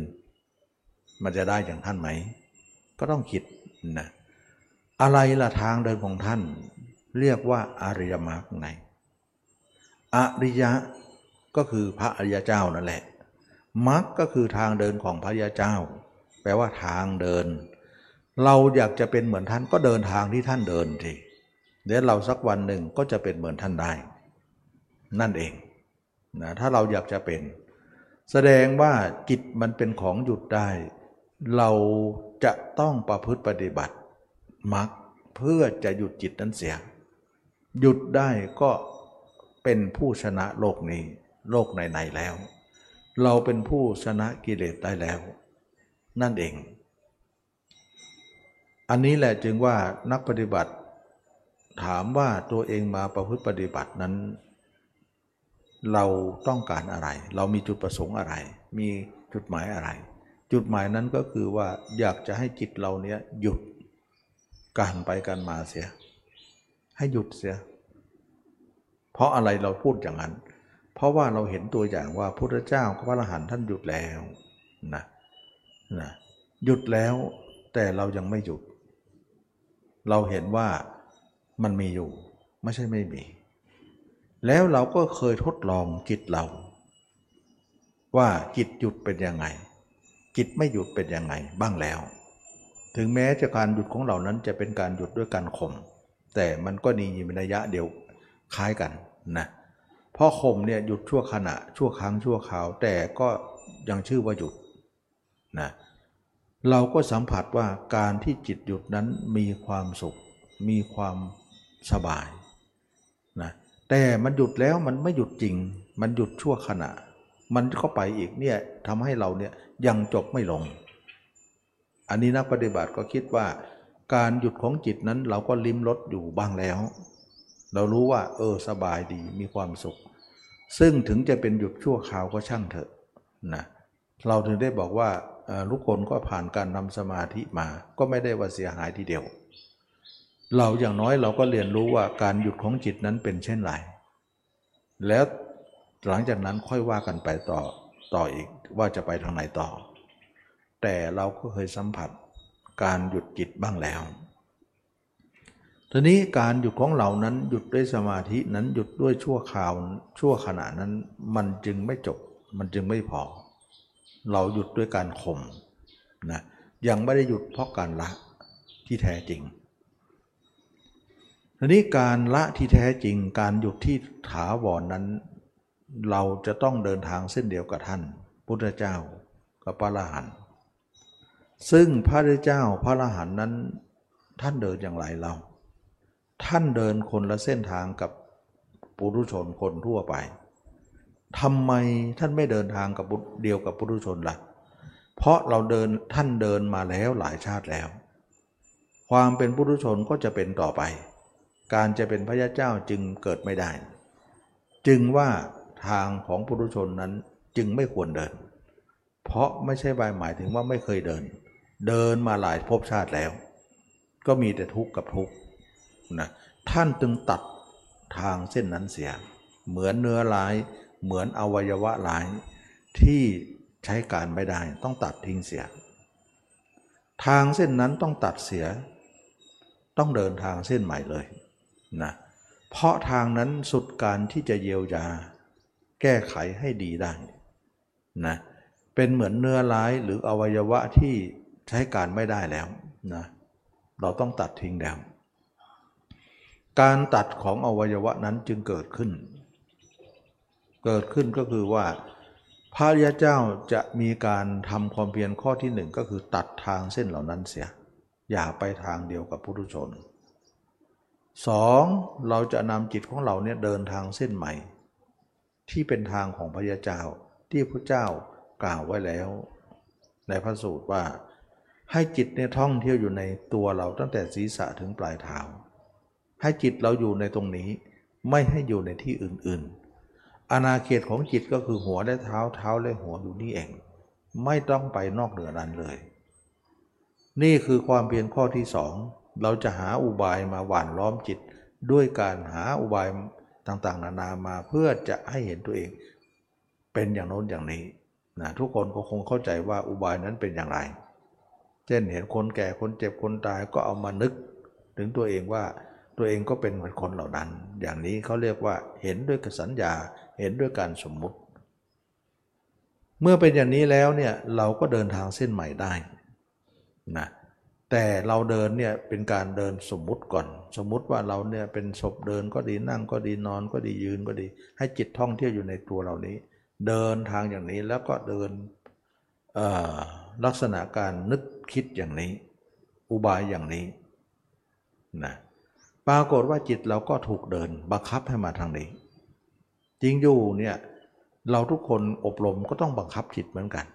มันจะได้อย่างท่านไหมก็ต้องคิดนะอะไรล่ะทางเดินของท่านเรียกว่าอริยมรรคไงอริยะก็คือพระอริยเจ้านั่นแหละมรรคก็คือทางเดินของพระอริยเจ้าแปลว่าทางเดินเราอยากจะเป็นเหมือนท่านก็เดินทางที่ท่านเดินทีเดี๋ยวเราสักวันหนึ่งก็จะเป็นเหมือนท่านได้นั่นเองนะถ้าเราอยากจะเป็นแสดงว่าจิตมันเป็นของหยุดได้เราจะต้องประพฤติปฏิบัติมรรคเพื่อจะหยุดจิตนั้นเสียหยุดได้ก็เป็นผู้ชนะโลกนี้โลกไหนๆแล้วเราเป็นผู้ชนะกิเลสได้แล้วนั่นเองอันนี้แหละจึงว่านักปฏิบัติถามว่าตัวเองมาประพฤติปฏิบัตินั้นเราต้องการอะไรเรามีจุดประสงค์อะไรมีจุดหมายอะไรจุดหมายนั้นก็คือว่าอยากจะให้จิตเราเนี้ยหยุดการไปการมาเสียให้หยุดเสียเพราะอะไรเราพูดอย่างนั้นเพราะว่าเราเห็นตัวอย่างว่าพุทธเจ้าพระอรหันต์ท่านหยุดแล้วนะหยุดแล้วแต่เรายังไม่หยุดเราเห็นว่ามันมีอยู่ไม่ใช่ไม่มีแล้วเราก็เคยทดลองจิตเราว่าจิตหยุดเป็นยังไงจิตไม่หยุดเป็นยังไงบ้างแล้วถึงแม้จะการหยุดของเรานั้นจะเป็นการหยุดด้วยการข่มแต่มันก็มีระยะเดียวคล้ายกันนะเพราะข่มเนี่ยหยุดชั่วขณะชั่วครั้งชั่วคราวแต่ก็ยังชื่อว่าหยุดนะเราก็สัมผัสว่าการที่จิตหยุดนั้นมีความสุขมีความสบายนะแต่มันหยุดแล้วมันไม่หยุดจริงมันหยุดชั่วขณะมันก็ไปอีกเนี่ยทำให้เราเนี่ยยังจบไม่ลง อันนี้นักปฏิบัติก็คิดว่าการหยุดของจิตนั้นเราก็ลิ้มรสอยู่บ้างแล้วเรารู้ว่าสบายดีมีความสุขซึ่งถึงจะเป็นหยุดชั่วคราวก็ช่างเถอะนะเราถึงได้บอกว่าทุกคนก็ผ่านการทำสมาธิมาก็ไม่ได้ว่าเสียหายทีเดียวเราอย่างน้อยเราก็เรียนรู้ว่าการหยุดของจิตนั้นเป็นเช่นไรแล้วหลังจากนั้นค่อยว่ากันไปต่ออีกว่าจะไปทางไหนต่อแต่เราก็เคยสัมผัสการหยุดจิตบ้างแล้วทีนี้การหยุดของเรานั้นหยุดด้วยสมาธินั้นหยุดด้วยชั่วคราวชั่วขณะนั้นมันจึงไม่จบมันจึงไม่พอเราหยุดด้วยการข่มนะยังไม่ได้หยุดเพราะการละที่แท้จริงทีนี้การละที่แท้จริงการหยุดที่ถาวรนั้นเราจะต้องเดินทางเส้นเดียวกับท่านพุทธเจ้ากับพระอรหันต์ซึ่งพระพุทธเจ้าพระอรหันต์นั้นท่านเดินอย่างไรเราท่านเดินคนละเส้นทางกับปุถุชนคนทั่วไปทำไมท่านไม่เดินทางกับเดียวกับปุถุชนล่ะเพราะเราเดินท่านเดินมาแล้วหลายชาติแล้วความเป็นปุถุชนก็จะเป็นต่อไปการจะเป็นพระเจ้าจึงเกิดไม่ได้จึงว่าทางของปุถุชนนั้นจึงไม่ควรเดินเพราะไม่ใช่หมายถึงว่าไม่เคยเดินมาหลายภพชาติแล้วก็มีแต่ทุกข์กับทุกข์นะท่านจึงตัดทางเส้นนั้นเสียเหมือนเนื้อร้ายเหมือนอวัยวะร้ายที่ใช้การไม่ได้ต้องตัดทิ้งเสียทางเส้นนั้นต้องตัดเสียต้องเดินทางเส้นใหม่เลยนะเพราะทางนั้นสุดการที่จะเยียวยาแก้ไขให้ดีได้นะเป็นเหมือนเนื้อร้ายหรืออวัยวะที่ใช้การไม่ได้แล้วนะเราต้องตัดทิ้งแล้วการตัดของอวัยวะนั้นจึงเกิดขึ้นก็คือว่าพระอริยเจ้าจะมีการทำความเพียรข้อที่หนึ่งก็คือตัดทางเส้นเหล่านั้นเสียอย่าไปทางเดียวกับปุถุชน 2. เราจะนำจิตของเราเนี่ยเดินทางเส้นใหม่ที่เป็นทางของพระอริยเจ้าที่พระเจ้ากล่าวไว้แล้วในพระสูตรว่าให้จิตเนี่ยท่องเที่ยวอยู่ในตัวเราตั้งแต่ศีรษะถึงปลายเท้าให้จิตเราอยู่ในตรงนี้ไม่ให้อยู่ในที่อื่นๆอาณาเขตของจิตก็คือหัวและเท้าและหัวอยู่นี่เองไม่ต้องไปนอกเหนือนั้นเลยนี่คือความเพียรข้อที่สองเราจะหาอุบายมาหว่านล้อมจิตด้วยการหาอุบายต่างๆนานามาเพื่อจะให้เห็นตัวเองเป็นอย่างโน้นอย่างนี้นะทุกคนก็คงเข้าใจว่าอุบายนั้นเป็นอย่างไรเช่นเห็นคนแก่คนเจ็บคนตายก็เอามานึกถึงตัวเองว่าตัวเองก็เป็นเหมือนคนเหล่านั้นอย่างนี้เขาเรียกว่าเห็นด้วยสัญญาเห็นด้วยการสมมุติเมื่อเป็นอย่างนี้แล้วเนี่ยเราก็เดินทางเส้นใหม่ได้นะแต่เราเดินเนี่ยเป็นการเดินสมมุติก่อนสมมุติว่าเราเนี่ยเป็นศพเดินก็ดีนั่งก็ดีนอนก็ดียืนก็ดีให้จิตท่องเที่ยวอยู่ในตัวเหล่านี้เดินทางอย่างนี้แล้วก็เดินลักษณะการนึกคิดอย่างนี้อุบายอย่างนี้นะปรากฏว่าจิตเราก็ถูกเดินบังคับให้มาทางนี้จริงอยู่เนี่ยเราทุกคนอบรมก็ต้องบังคับจิตเหมือนกัน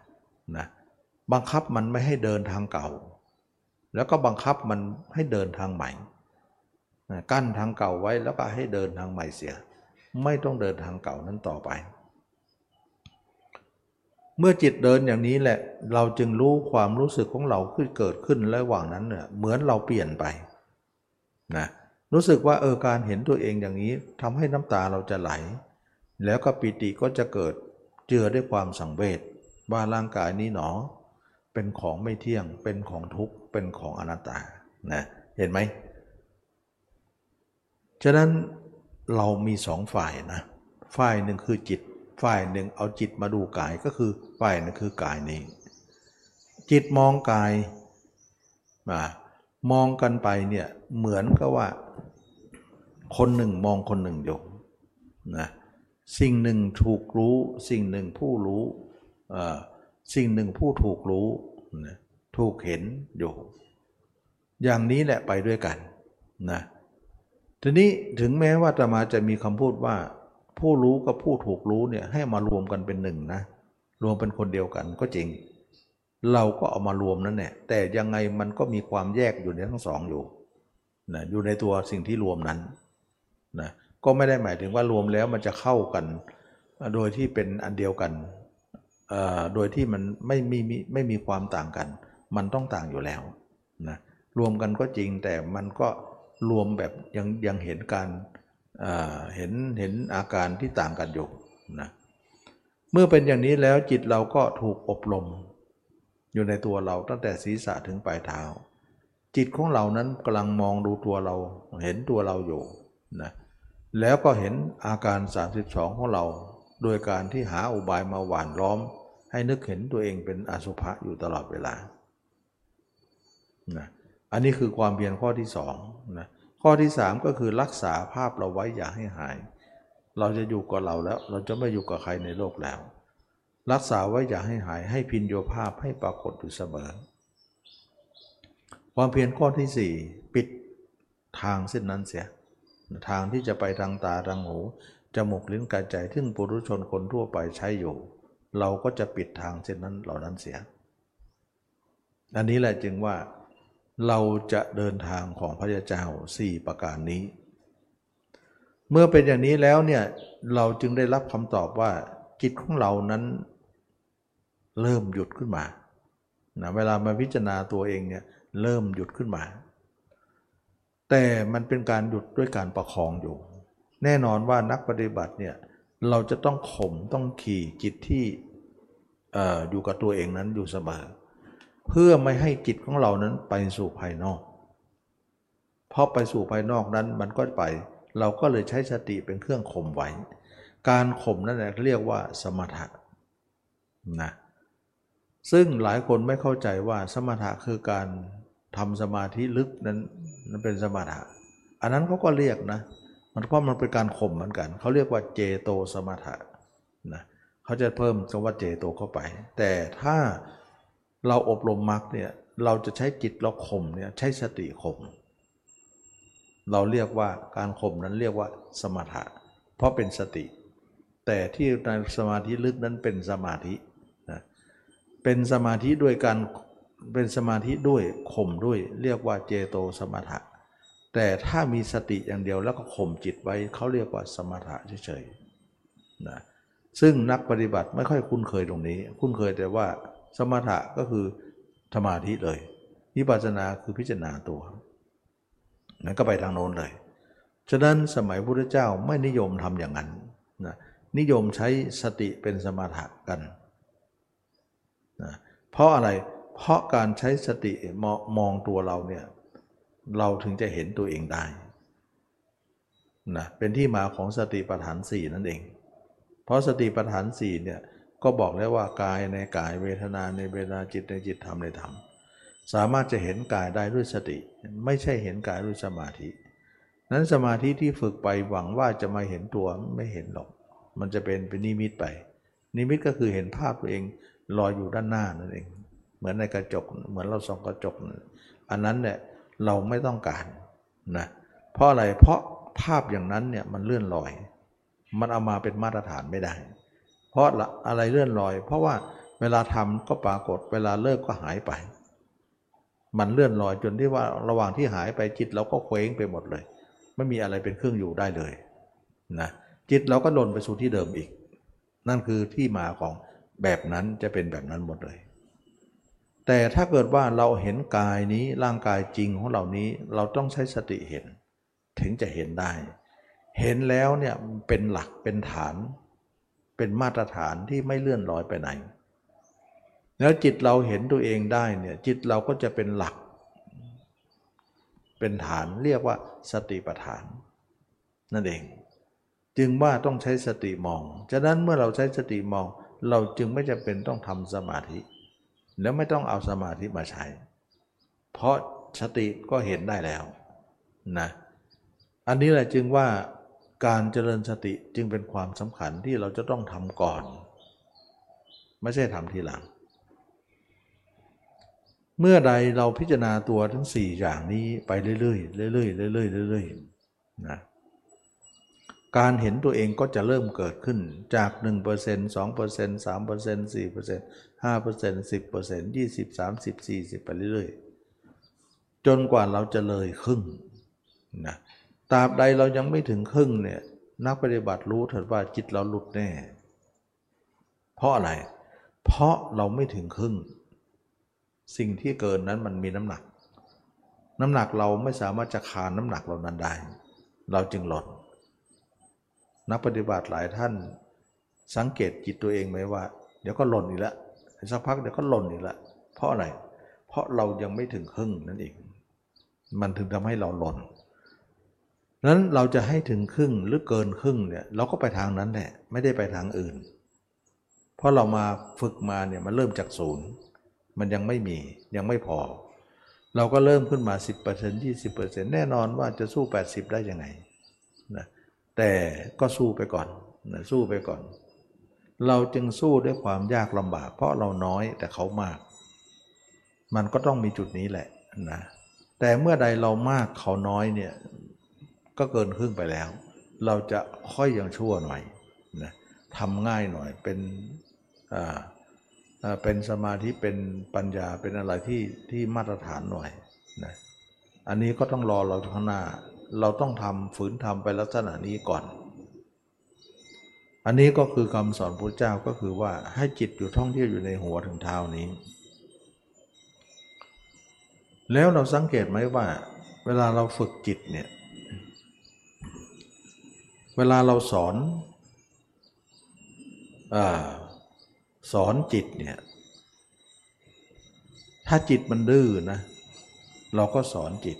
นะบังคับมันไม่ให้เดินทางเก่าแล้วก็บังคับมันให้เดินทางใหม่กั้นทางเก่าไว้แล้วก็ให้เดินทางใหม่เสียไม่ต้องเดินทางเก่านั้นต่อไปเมื่อจิตเดินอย่างนี้แหละเราจึงรู้ความรู้สึกของเราที่เกิดขึ้นระหว่างนั้นเนี่ยเหมือนเราเปลี่ยนไปนะรู้สึกว่าการเห็นตัวเองอย่างนี้ทำให้น้ำตาเราจะไหลแล้วก็ปิติก็จะเกิดเจือด้วยความสังเวชว่าร่างกายนี้หนอเป็นของไม่เที่ยงเป็นของทุกข์เป็นของอนัตตานะเห็นไหมฉะนั้นเรามีสองฝ่ายนะฝ่ายหนึ่งคือจิตฝ่ายหนึ่งเอาจิตมาดูกายก็คือฝ่ายหนึ่งคือกายนี้จิตมองกายมองกันไปเนี่ยเหมือนกับว่าคนหนึ่งมองคนหนึ่งอยู่นะสิ่งหนึ่งถูกรู้สิ่งหนึ่งผู้รู้สิ่งหนึ่งผู้ถูกรู้นะถูกเห็นอยู่อย่างนี้แหละไปด้วยกันนะทีนี้ถึงแม้ว่าอาตมาจะมีคำพูดว่าผู้รู้กับผู้ถูกรู้เนี่ยให้มารวมกันเป็นหนึ่งนะรวมเป็นคนเดียวกันก็จริง เราก็เอามารวมนั่นแหละแต่ยังไงมันก็มีความแยกอยู่ในทั้งสองอยู่นะอยู่ในตัวสิ่งที่รวมนั้นนะก็ไม่ได้หมายถึงว่ารวมแล้วมันจะเข้ากันโดยที่เป็นอันเดียวกันโดยที่มันไม่มีความต่างกันมันต้องต่างอยู่แล้วนะรวมกันก็จริงแต่มันก็รวมแบบยังเห็นการเห็นอาการที่ต่างกันอยู่นะเมื่อเป็นอย่างนี้แล้วจิตเราก็ถูกอบรมอยู่ในตัวเราตั้งแต่ศีรษะถึงปลายเท้าจิตของเรานั้นกำลังมองดูตัวเราเห็นตัวเราอยู่นะแล้วก็เห็นอาการ32ของเราโดยการที่หาอุบายมาหว่านล้อมให้นึกเห็นตัวเองเป็นอสุภะอยู่ตลอดเวลานะอันนี้คือความเพียรข้อที่2นะข้อที่3ก็คือรักษาภาพเราไว้อย่าให้หายเราจะอยู่กับเราแล้วเราจะไม่อยู่กับใครในโลกแล้วรักษาไว้อย่าให้หายให้พินโยภาพให้ปรากฏอยู่เสมอความเพียรข้อที่4ปิดทางเส้นนั้นเสียทางที่จะไปทางตาทางหูจมูกลิ้นกายใจซึ่งปุถุชนคนทั่วไปใช้อยู่เราก็จะปิดทางเส้นนั้นเหล่านั้นเสียอันนี้แหละจึงว่าเราจะเดินทางของพระเจ้า4ประการนี้เมื่อเป็นอย่างนี้แล้วเนี่ยเราจึงได้รับคำตอบว่าจิตของเรานั้นเริ่มหยุดขึ้นมานะเวลามาพิจารณาตัวเองเนี่ยเริ่มหยุดขึ้นมาแต่มันเป็นการหยุดด้วยการประคองอยู่แน่นอนว่านักปฏิบัติเนี่ยเราจะต้องข่มต้องขี่จิตที่อยู่กับตัวเองนั้นอยู่เสมอเพื่อไม่ให้จิตของเรานั้นไปสู่ภายนอกเพราะไปสู่ภายนอกนั้นมันก็ไปเราก็เลยใช้สติเป็นเครื่องข่มไว้การข่มนั่นแหละเรียกว่าสมถะนะซึ่งหลายคนไม่เข้าใจว่าสมถะคือการทำสมาธิลึกนั้นเป็นสมถะอันนั้นเขาก็เรียกนะมันเพราะมันเป็นการข่มเหมือนกันเขาเรียกว่าเจโตสมถะนะเขาจะเพิ่มคำว่าเจโตเข้าไปแต่ถ้าเราอบรมมรรคเนี่ยเราจะใช้จิตเราข่มเนี่ยใช้สติข่มเราเรียกว่าการข่มนั้นเรียกว่าสมถะเพราะเป็นสติแต่ที่ในสมาธิลึกนั้นเป็นสมาธินะเป็นสมาธิด้วยการเป็นสมาธิด้วยข่มด้วยเรียกว่าเจโตสมถะแต่ถ้ามีสติอย่างเดียวแล้วก็ข่มจิตไว้เขาเรียกว่าสมถะเฉยๆนะซึ่งนักปฏิบัติไม่ค่อยคุ้นเคยตรงนี้คุ้นเคยแต่ว่าสมถะก็คือสมาธิเลยวิปัสสนาคือพิจารณาตัวนั้นก็ไปทางโน้นเลยฉะนั้นสมัยพุทธเจ้าไม่นิยมทำอย่างนั้นนะนิยมใช้สติเป็นสมถะกันนะเพราะอะไรเพราะการใช้สติมองตัวเราเนี่ยเราถึงจะเห็นตัวเองได้นะเป็นที่มาของสติปัฏฐาน4นั่นเองเพราะสติปัฏฐาน4เนี่ยก็บอกแล้วว่ากายในกายเวทนาในเวทนาจิตในจิตธรรมในธรรมสามารถจะเห็นกายได้ด้วยสติไม่ใช่เห็นกายด้วยสมาธินั้นสมาธิที่ฝึกไปหวังว่าจะมาเห็นตัวไม่เห็นหรอกมันจะเป็นนิมิตไปนิมิตก็คือเห็นภาพตัวเองลอยอยู่ด้านหน้านั่นเองเหมือนในกระจกเหมือนเราส่องกระจกอันนั้นเนี่ยเราไม่ต้องการนะเพราะอะไรเพราะภาพอย่างนั้นเนี่ยมันเลื่อนลอยมันเอามาเป็นมาตรฐานไม่ได้เพราะอะไรเลื่อนลอยเพราะว่าเวลาทำก็ปรากฏเวลาเลิกก็หายไปมันเลื่อนลอยจนที่ว่าระหว่างที่หายไปจิตเราก็เคว้งไปหมดเลยไม่มีอะไรเป็นเครื่องอยู่ได้เลยนะจิตเราก็หล่นไปสู่ที่เดิมอีกนั่นคือที่มาของแบบนั้นจะเป็นแบบนั้นหมดเลยแต่ถ้าเกิดว่าเราเห็นกายนี้ร่างกายจริงของเรานี้เราต้องใช้สติเห็นถึงจะเห็นได้เห็นแล้วเนี่ยเป็นหลักเป็นฐานเป็นมาตรฐานที่ไม่เลื่อนลอยไปไหนแล้วจิตเราเห็นตัวเองได้เนี่ยจิตเราก็จะเป็นหลักเป็นฐานเรียกว่าสติปัฏฐานนั่นเองจึงว่าต้องใช้สติมองฉะนั้นเมื่อเราใช้สติมองเราจึงไม่จำเป็นต้องทำสมาธิแล้วไม่ต้องเอาสมาธิมาใช้เพราะสติก็เห็นได้แล้วนะอันนี้แหละจึงว่าการเจริญสติจึงเป็นความสำคัญที่เราจะต้องทำก่อนไม่ใช่ทำทีหลังเมื่อใดเราพิจารณาตัวทั้ง4อย่างนี้ไปเรื่อยๆนะ การเห็นตัวเองก็จะเริ่มเกิดขึ้นจาก 1% 2% 3% 4% 5% 10% 20% 30% 40% ไปเรื่อยๆจนกว่าเราจะเลยครึ่งนะตราบใดเรายังไม่ถึงครึ่งเนี่ยนักปฏิบัติรู้เถิดว่าจิตเราหลุดแน่เพราะอะไรเพราะเราไม่ถึงครึ่งสิ่งที่เกินนั้นมันมีน้ำหนักเราไม่สามารถจะคานน้ำหนักเหล่านั้นได้เราจึงหล่นนักปฏิบัติหลายท่านสังเกตจิตตัวเองไหมว่าเดี๋ยวก็หล่นอีกแล้วสักพักเดี๋ยวก็หล่นอีกแล้วเพราะอะไรเพราะเรายังไม่ถึงครึ่งนั่นเองมันถึงทำให้เราหล่นนั้นเราจะให้ถึงครึ่งหรือเกินครึ่งเนี่ยเราก็ไปทางนั้นแหละไม่ได้ไปทางอื่นเพราะเรามาฝึกมาเนี่ยมันเริ่มจากศูนย์มันยังไม่มียังไม่พอเราก็เริ่มขึ้นมา 10% 20% แน่นอนว่าจะสู้80ได้ยังไงนะแต่ก็สู้ไปก่อนนะสู้ไปก่อนเราจึงสู้ด้วยความยากลำบากเพราะเราน้อยแต่เขามากมันก็ต้องมีจุดนี้แหละนะแต่เมื่อใดเรามากเขาน้อยเนี่ยก็เกินครึ่งไปแล้วเราจะค่อยยังชั่วหน่อยนะทำง่ายหน่อยเป็นสมาธิเป็นปัญญาเป็นอะไรที่มาตรฐานหน่อยนะอันนี้ก็ต้องรอเราข้างหน้าเราต้องทำฝืนทำไปลักษณะนี้ก่อนอันนี้ก็คือคำสอนพระเจ้าก็คือว่าให้จิตอยู่ท่องเที่ยวอยู่ในหัวถึงเท้านี้แล้วเราสังเกตไหมว่าเวลาเราฝึกจิตเนี่ยเวลาเราสอนจิตเนี่ยถ้าจิตมันดื้อนะเราก็สอนจิต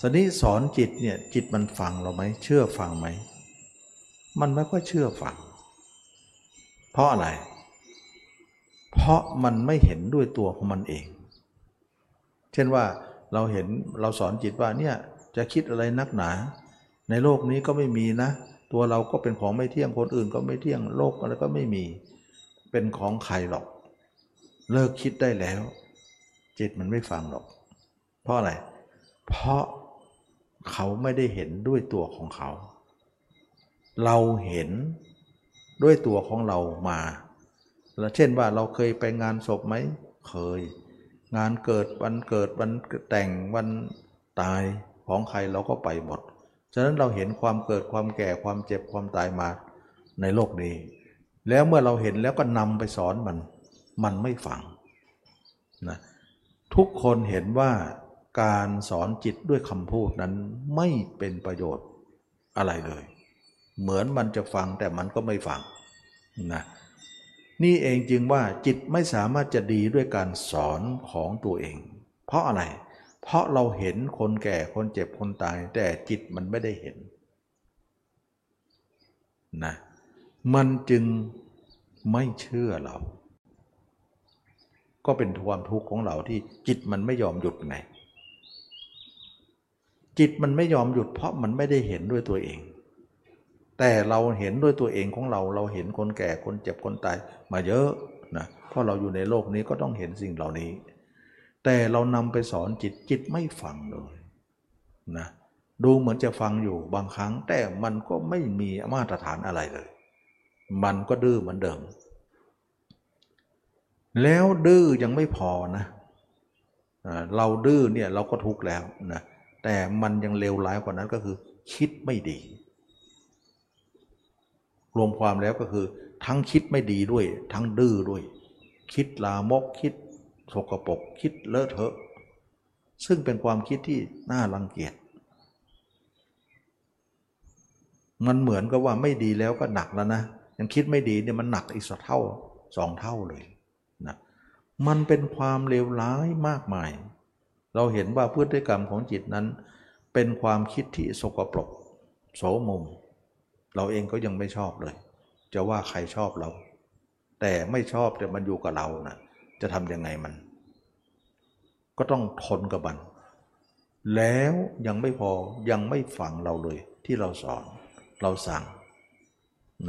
ทีนี้สอนจิตเนี่ยจิตมันฟังเราไหมเชื่อฟังไหมมันไม่ค่อยเชื่อฟังเพราะอะไรเพราะมันไม่เห็นด้วยตัวของมันเองเช่นว่าเราสอนจิตว่าเนี่ยจะคิดอะไรนักหนาในโลกนี้ก็ไม่มีนะตัวเราก็เป็นของไม่เที่ยงคนอื่นก็ไม่เที่ยงโลกอะไรก็ไม่มีเป็นของใครหรอกเลิกคิดได้แล้วจิตมันไม่ฟังหรอกเพราะอะไรเพราะเขาไม่ได้เห็นด้วยตัวของเขาเราเห็นด้วยตัวของเรามาแล้วเช่นว่าเราเคยไปงานศพไหมเคยงานเกิดวันเกิดวันแต่งวันตายของใครเราก็ไปหมดฉะนั้นเราเห็นความเกิดความแก่ความเจ็บความตายมาในโลกนี้แล้วเมื่อเราเห็นแล้วก็นำไปสอนมันไม่ฟังนะทุกคนเห็นว่าการสอนจิตด้วยคำพูดนั้นไม่เป็นประโยชน์อะไรเลยเหมือนมันจะฟังแต่มันก็ไม่ฟังนะนี่เองจึงว่าจิตไม่สามารถจะดีด้วยการสอนของตัวเองเพราะอะไรเพราะเราเห็นคนแก่คนเจ็บคนตายแต่จิตมันไม่ได้เห็นนะมันจึงไม่เชื่อเราก็เป็นความทุกข์ของเราที่จิตมันไม่ยอมหยุดไงจิตมันไม่ยอมหยุดเพราะมันไม่ได้เห็นด้วยตัวเองแต่เราเห็นด้วยตัวเองของเราเราเห็นคนแก่คนเจ็บคนตายมาเยอะนะเพราะเราอยู่ในโลกนี้ก็ต้องเห็นสิ่งเหล่านี้แต่เรานำไปสอนจิตไม่ฟังเลยนะดูเหมือนจะฟังอยู่บางครั้งแต่มันก็ไม่มีมาตรฐานอะไรเลยมันก็ดื้อเหมือนเดิมแล้วดื้อยังไม่พอนะเราดื้อเนี่ยเราก็ทุกข์แล้วนะแต่มันยังเลวร้ายกว่านั้นก็คือคิดไม่ดีรวมความแล้วก็คือทั้งคิดไม่ดีด้วยทั้งดื้อด้วยคิดลามกคิดสกปรกคิดเลอะเทอะซึ่งเป็นความคิดที่น่ารังเกียจมันเหมือนกับว่าไม่ดีแล้วก็หนักแล้วนะยังคิดไม่ดีเนี่ยมันหนักอีกสักเท่าสองเท่าเลยนะมันเป็นความเลวร้ายมากมายเราเห็นว่าพฤติกรรมของจิตนั้นเป็นความคิดที่สกปรกโสมมเราเองก็ยังไม่ชอบเลยจะว่าใครชอบเราแต่ไม่ชอบแต่มันอยู่กับเรานะจะทำยังไงมันก็ต้องทนกับมันแล้วยังไม่พอยังไม่ฟังเราเลยที่เราสอนเราสั่ง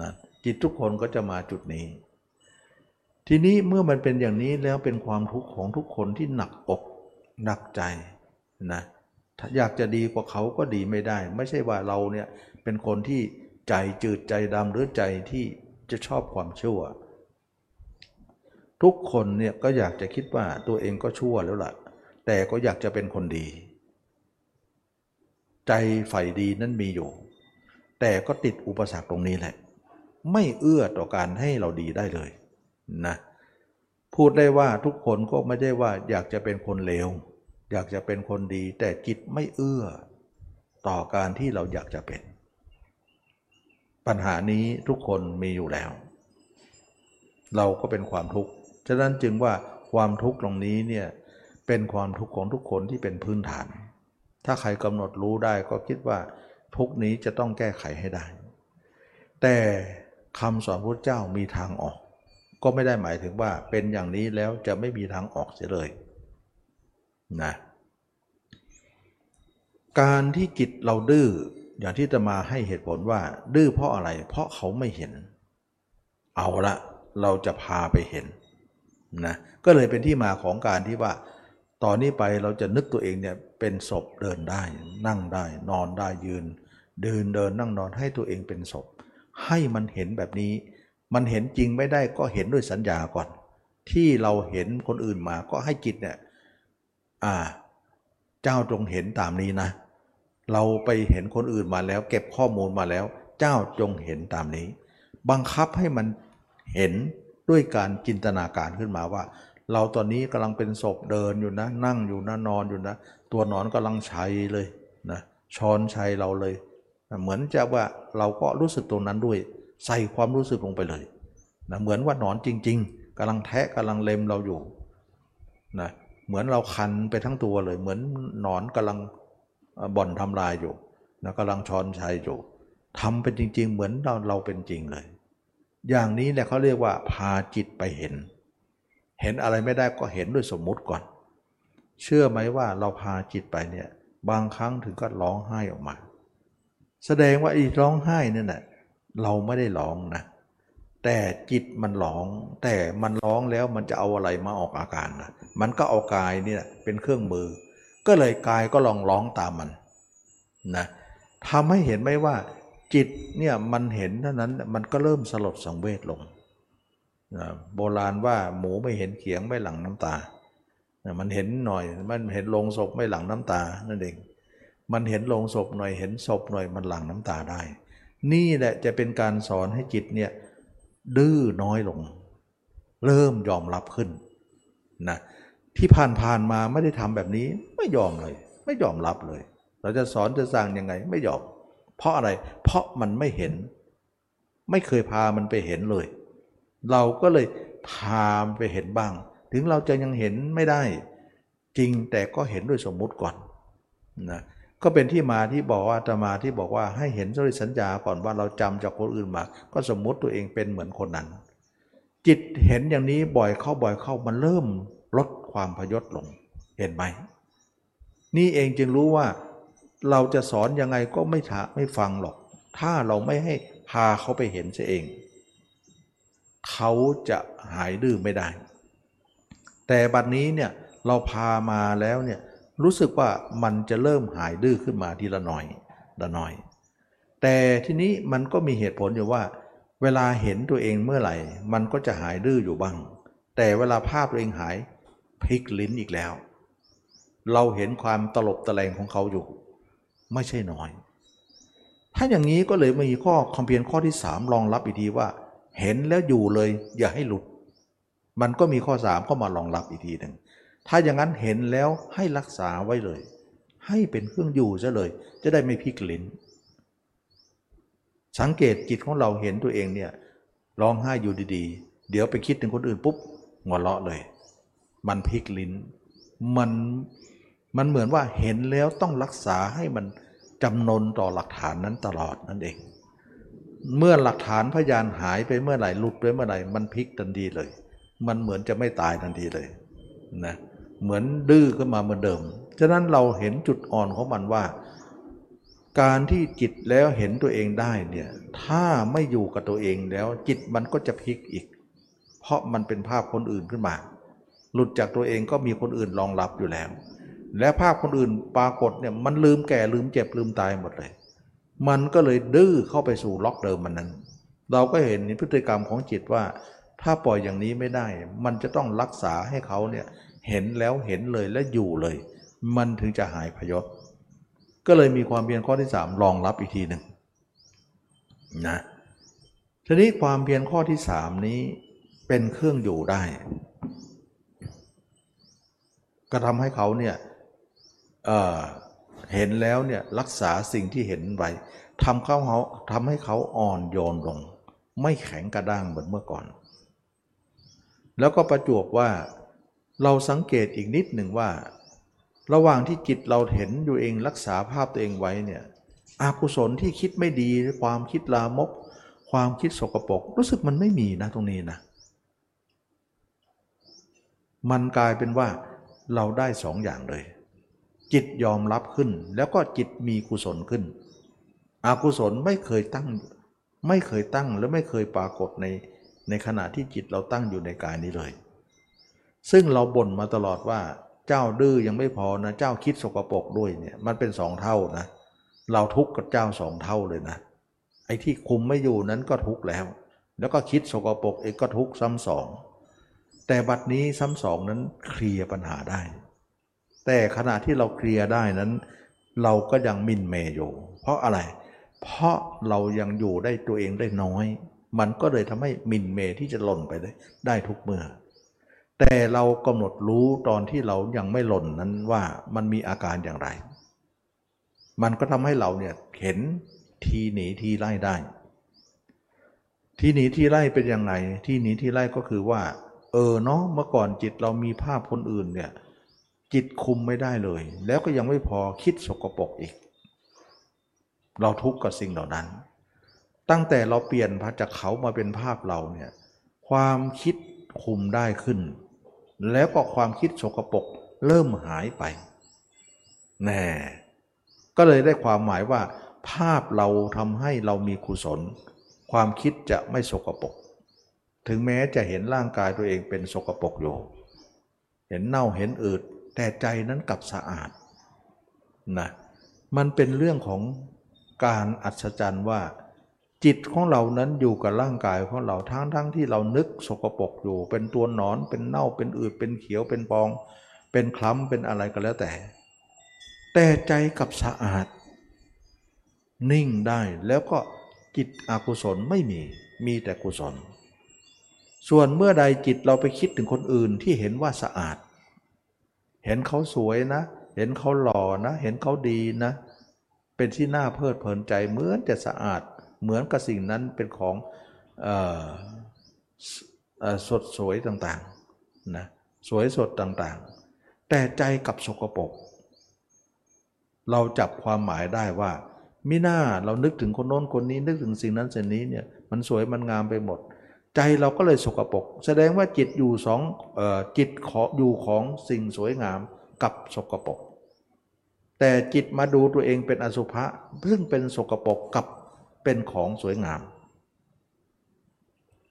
นะจิตทุกคนก็จะมาจุดนี้ทีนี้เมื่อมันเป็นอย่างนี้แล้วเป็นความทุกข์ของทุกคนที่หนักอกหนักใจนะอยากจะดีกว่าเขาก็ดีไม่ได้ไม่ใช่ว่าเราเนี่ยเป็นคนที่ ใจจืดใจดำหรือใจที่จะชอบความชั่วทุกคนเนี่ยก็อยากจะคิดว่าตัวเองก็ชั่วแล้วล่ะแต่ก็อยากจะเป็นคนดีใจฝ่ายดีนั้นมีอยู่แต่ก็ติดอุปสรรคตรงนี้แหละไม่เอื้อต่อการให้เราดีได้เลยนะพูดได้ว่าทุกคนก็ไม่ได้ว่าอยากจะเป็นคนเลวอยากจะเป็นคนดีแต่จิตไม่เอื้อต่อการที่เราอยากจะเป็นปัญหานี้ทุกคนมีอยู่แล้วเราก็เป็นความทุกข์ฉะนั้นจึงว่าความทุกข์ตรงนี้เนี่ยเป็นความทุกข์ของทุกคนที่เป็นพื้นฐานถ้าใครกำหนดรู้ได้ก็คิดว่าทุกนี้จะต้องแก้ไขให้ได้แต่คำสอนพระเจ้ามีทางออกก็ไม่ได้หมายถึงว่าเป็นอย่างนี้แล้วจะไม่มีทางออกเสียเลยนะการที่จิตเราดื้ออย่างที่จะมาให้เหตุผลว่าดื้อเพราะอะไรเพราะเขาไม่เห็นเอาละเราจะพาไปเห็นนะก็เลยเป็นที่มาของการที่ว่าตอนนี้ไปเราจะนึกตัวเองเนี่ยเป็นศพเดินได้นั่งได้นอนได้ยืนเดินนั่งนอนให้ตัวเองเป็นศพให้มันเห็นแบบนี้มันเห็นจริงไม่ได้ก็เห็นด้วยสัญญาก่อนที่เราเห็นคนอื่นมาก็ให้จิตเนี่ยเจ้าจงเห็นตามนี้นะเราไปเห็นคนอื่นมาแล้วเก็บข้อมูลมาแล้วเจ้าจงเห็นตามนี้บังคับให้มันเห็นด้วยการจินตนาการขึ้นมาว่าเราตอนนี้กำลังเป็นศพเดินอยู่นะนั่งอยู่นะนอนอยู่นะตัวนอนกำลังชัยเลยนะช้อนชัยเราเลยเหมือนจะว่าเราก็รู้สึกตรงนั้นด้วยใส่ความรู้สึกลงไปเลยนะเหมือนว่านอนจริงๆกำลังแทะกำลังเล็มเราอยู่นะเหมือนเราคันไปทั้งตัวเลยเหมือนนอนกำลังบ่อนทำลายอยู่นะกำลังช้อนชัยอยู่ทำเป็นจริงๆเหมือนเราเป็นจริงเลยอย่างนี้แหละเขาเรียกว่าพาจิตไปเห็นอะไรไม่ได้ก็เห็นด้วยสมมุติก่อนเชื่อไหมว่าเราพาจิตไปเนี่ยบางครั้งถึงก็ร้องไห้ออกมาแสดงว่าไอ้ร้องไห้นั่นน่ะเราไม่ได้ร้องนะแต่จิตมันร้องแต่มันร้องแล้วมันจะเอาอะไรมาออกอาการนะมันก็เอากายนี่แหละเป็นเครื่องมือก็เลยกายก็ลองร้องตามมันนะทำให้เห็นไหมว่าจิตเนี่ยมันเห็นเท่านั้นมันก็เริ่มสลดสังเวชลงนะโบราณว่าหมูไม่เห็นเขียงไม่หลั่งน้ำตานะมันเห็นหน่อยมันเห็นโลงศพไม่หลั่งน้ำตานั่นเองมันเห็นโลงศพหน่อยเห็นศพหน่อยมันหลั่งน้ำตาได้นี่แหละจะเป็นการสอนให้จิตเนี่ยดื้อน้อยลงเริ่มยอมรับขึ้นนะที่ผ่านมาไม่ได้ทำแบบนี้ไม่ยอมเลยไม่ยอมรับเลยเราจะสอนจะสั่งยังไงไม่ยอมเพราะอะไรเพราะมันไม่เห็นไม่เคยพามันไปเห็นเลยเราก็เลยพาไปเห็นบ้างถึงเราจะยังเห็นไม่ได้จริงแต่ก็เห็นด้วยสมมุติก่อนนะก็เป็นที่มาที่บอกว่าอาตมาที่บอกว่าให้เห็นด้วยสัญญาก่อนว่าเราจำจากคนอื่นมาก็สมมุติตัวเองเป็นเหมือนคนนั้นจิตเห็นอย่างนี้บ่อยเข้ามันเริ่มลดความพยศลงเห็นไหมนี่เองจึงรู้ว่าเราจะสอนยังไงก็ไม่ฟังหรอกถ้าเราไม่ให้พาเขาไปเห็นเสียเองเขาจะหายดื้อไม่ได้แต่บัดนี้เนี่ยเราพามาแล้วเนี่ยรู้สึกว่ามันจะเริ่มหายดื้อขึ้นมาทีละหน่อยแต่ทีนี้มันก็มีเหตุผลอยู่ว่าเวลาเห็นตัวเองเมื่อไหร่มันก็จะหายดื้ออยู่บ้างแต่เวลาภาพตัวเองหายพลิกลิ้นอีกแล้วเราเห็นความตลบตะแลงของเขาอยู่ไม่ใช่น้อยถ้าอย่างนี้ก็เลยมีข้อคำเพียรข้อที่3รองรับอีกทีว่าเห็นแล้วอยู่เลยอย่าให้หลุดมันก็มีข้อ3เข้ามารองรับอีกทีหนึ่งถ้าอย่างนั้นเห็นแล้วให้รักษาไว้เลยให้เป็นเครื่องอยู่ซะเลยจะได้ไม่พลิกลิ้นสังเกตจิตของเราเห็นตัวเองเนี่ยร้องไห้อยู่ดีๆเดี๋ยวไปคิดถึงคนอื่นปุ๊บหัวเราะเลยมันพลิกลิ้นมันเหมือนว่าเห็นแล้วต้องรักษาให้มันจำนนต่อหลักฐานนั้นตลอดนั่นเองเมื่อหลักฐานพยานหายไปเมื่อไหร่หลุดไปเมื่อไหร่มันพลิกทันทีเลยมันเหมือนจะไม่ตายทันทีเลยนะเหมือนดื้อขึ้นมาเหมือนเดิมฉะนั้นเราเห็นจุดอ่อนของมันว่าการที่จิตแล้วเห็นตัวเองได้เนี่ยถ้าไม่อยู่กับตัวเองแล้วจิตมันก็จะพลิกอีกเพราะมันเป็นภาพคนอื่นขึ้นมาหลุดจากตัวเองก็มีคนอื่นรองรับอยู่แล้วและภาพคนอื่นปรากฏเนี่ยมันลืมแก่ลืมเจ็บลืมตายหมดเลย มันก็เลยดื้อเข้าไปสู่ล็อกเดิมมันนั้นเราก็เห็นพฤติกรรมของจิตว่าถ้าปล่อยอย่างนี้ไม่ได้มันจะต้องรักษาให้เขาเนี่ยเห็นแล้วเห็นเลยและอยู่เลยมันถึงจะหายพยศก็เลยมีความเพียรข้อที่3รองรับอีกทีหนึ่งนะทีนี้ความเพียรข้อที่3นี้เป็นเครื่องอยู่ได้ก็ทำให้เขาเนี่ยเห็นแล้วเนี่ยรักษาสิ่งที่เห็นไว้ทำให้เขาอ่อนโยนลงไม่แข็งกระด้างเหมือนเมื่อก่อนแล้วก็ประจวบว่าเราสังเกตอีกนิดหนึ่งว่าระหว่างที่จิตเราเห็นอยู่เองรักษาภาพตัวเองไว้เนี่ยอกุศลที่คิดไม่ดีความคิดลามกความคิดสกปรกรู้สึกมันไม่มีนะตรงนี้นะมันกลายเป็นว่าเราได้สองอย่างเลยจิตยอมรับขึ้นแล้วก็จิตมีกุศลขึ้นอกุศลไม่เคยตั้งและไม่เคยปรากฏในขณะที่จิตเราตั้งอยู่ในกายนี้เลยซึ่งเราบ่นมาตลอดว่าเจ้าดื้อยังไม่พอนะเจ้าคิดสกปรกด้วยเนี่ยมันเป็นสองเท่านะเราทุกข์กับเจ้าสองเท่าเลยนะไอ้ที่คุมไม่อยู่นั้นก็ทุกข์แล้วก็คิดสกปรกเองก็ทุกข์ซ้ำสองแต่บัดนี้ซ้ำสองนั้นเคลียร์ปัญหาได้แต่ขณะที่เราเคลียร์ได้นั้นเราก็ยังมินเมย์อยู่เพราะอะไรเพราะเรายังอยู่ได้ตัวเองได้น้อยมันก็เลยทำให้มินเมย์ที่จะหล่นไปได้ทุกเมื่อแต่เรากำหนดรู้ตอนที่เรายังไม่หล่นนั้นว่ามันมีอาการอย่างไรมันก็ทำให้เราเนี่ยเห็นทีหนีทีไล่ได้ทีหนีทีไล่เป็นอย่างไรทีหนีทีไล่ก็คือว่าเนาะเมื่อก่อนจิตเรามีภาพคนอื่นเนี่ยจิตคุมไม่ได้เลยแล้วก็ยังไม่พอคิดสกปรกอีกเราทุกข์กับสิ่งเหล่านั้นตั้งแต่เราเปลี่ยนภาพจากเขามาเป็นภาพเราเนี่ยความคิดคุมได้ขึ้นแล้วก็ความคิดสกปรกเริ่มหายไปแน่ก็เลยได้ความหมายว่าภาพเราทำให้เรามีกุศลความคิดจะไม่สกปรกถึงแม้จะเห็นร่างกายตัวเองเป็นสกปรกอยู่เห็นเน่าเห็นอืดแต่ใจนั้นกลับสะอาดนะมันเป็นเรื่องของการอัศจรรย์ว่าจิตของเรานั้นอยู่กับร่างกายของเราทั้งที่เรานึกสกปรกอยู่เป็นตัวหนอนเป็นเน่าเป็นอืดเป็นเขียวเป็นปองเป็นคล้ำเป็นอะไรก็แล้วแต่ใจกลับสะอาดนิ่งได้แล้วก็จิตอกุศลไม่มีแต่กุศลส่วนเมื่อใดจิตเราไปคิดถึงคนอื่นที่เห็นว่าสะอาดเห็นเขาสวยนะเห็นเขาหล่อนะเห็นเขาดีนะเป็นที่น่าเพลิดเพลินใจเหมือนจะสะอาดเหมือนกับสิ่งนั้นเป็นของสดสวยต่างๆนะสวยสดต่างๆแต่ใจกับสกปรกเราจับความหมายได้ว่ามิน่าเรานึกถึงคนโน้นคนนี้นึกถึงสิ่งนั้นสิ่งนี้เนี่ยมันสวยมันงามไปหมดใจเราก็เลยสกปรกแสดงว่าจิตอยู่จิตอยู่ของสิ่งสวยงามกับสกปรกแต่จิตมาดูตัวเองเป็นอสุภะซึ่งเป็นสกปรกกับเป็นของสวยงาม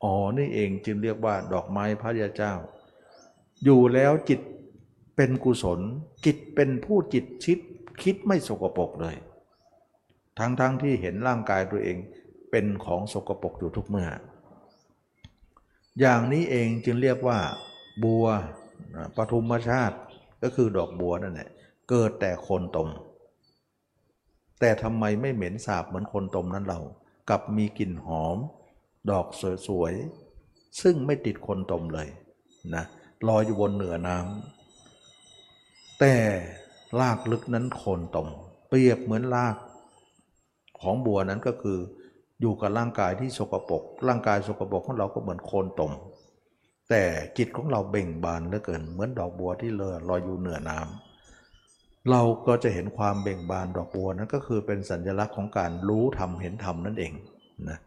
อ๋อนี่เองจึงเรียกว่าดอกไม้พระยาเจ้าอยู่แล้วจิตเป็นกุศลจิตเป็นผู้จิตคิดไม่สกปรกเลยทั้งที่เห็นร่างกายตัวเองเป็นของสกปรกอยู่ทุกเมื่ออย่างนี้เองจึงเรียกว่าบัวปฐุมชาติก็คือดอกบัวนั่นแหละเกิดแต่คนตมแต่ทำไมไม่เหม็นสาบเหมือนคนตมนั้นเรากลับมีกลิ่นหอมดอกสวยๆซึ่งไม่ติดคนตมเลยนะลอยอยู่บนเหนือน้ำแต่รากลึกนั้นคนตมเปรียบเหมือนรากของบัวนั้นก็คืออยู่กับร่างกายที่สกปรกร่างกายสกปรกของเราก็เหมือนโคนตมแต่จิตของเราเบ่งบานเหลือเกินเหมือนดอกบัวที่ลอยอยู่เหนือน้ำเราก็จะเห็นความเบ่งบานดอกบัวนั้นก็คือเป็นสัญลักษณ์ของการรู้ธรรมเห็นธรรมนั่นเองนะ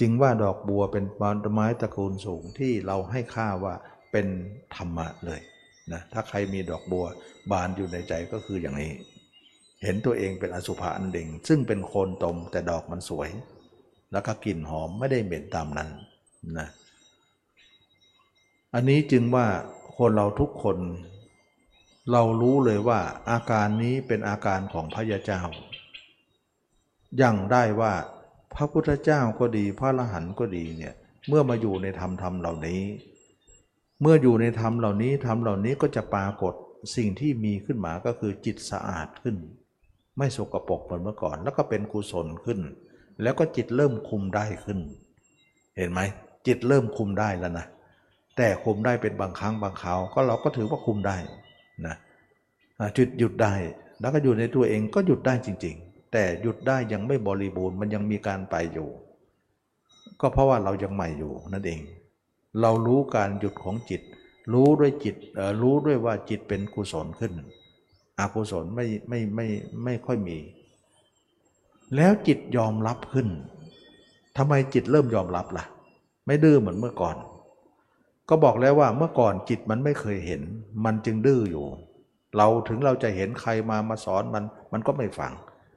จึงว่าดอกบัวเป็นไม้ตระกูลสูงที่เราให้ค่าว่าเป็นธรรมะเลยนะถ้าใครมีดอกบัวบานอยู่ในใจก็คืออย่างนี้เห็นตัวเองเป็นอสุภะนั่นเองซึ่งเป็นโคนตมแต่ดอกมันสวยแล้วก็กลิ่นหอมไม่ได้เหม็นตามนั้นนะอันนี้จึงว่าคนเราทุกคนเรารู้เลยว่าอาการนี้เป็นอาการของพระยาเจ้า ยังได้ว่าพระพุทธเจ้าก็ดีพระอรหันต์ก็ดีเนี่ยเมื่อมาอยู่ในธรรมเหล่านี้เมื่ออยู่ในธรรมเหล่านี้ก็จะปรากฏสิ่งที่มีขึ้นมาก็คือจิตสะอาดขึ้นไม่สกปรกเหมือนเมื่อก่อนแล้วก็เป็นกุศลขึ้นแล้วก็จิตเริ่มคุมได้ขึ้นเห็นไหมจิตเริ่มคุมได้แล้วนะแต่คุมได้เป็นบางครั้งบางคราวก็เราก็ถือว่าคุมได้นะจุดหยุดได้แล้วก็อยู่ในตัวเองก็หยุดได้จริงๆแต่หยุดได้ยังไม่บริบูรณ์มันยังมีการไปอยู่ก็เพราะว่าเรายังใหม่อยู่นั่นเองเรารู้การหยุดของจิตรู้ด้วยจิตรู้ด้วยว่าจิตเป็นกุศลขึ้นอกุศลไม่ค่อยมีแล้วจิตยอมรับขึ้นทำไมจิตเริ่มยอมรับล่ะไม่ดื้อเหมือนเมื่อก่อนก็บอกแล้วว่าเมื่อก่อนจิตมันไม่เคยเห็นมันจึงดื้ออยู่เราถึงเราจะเห็นใครมาสอนมันก็ไม่ฟัง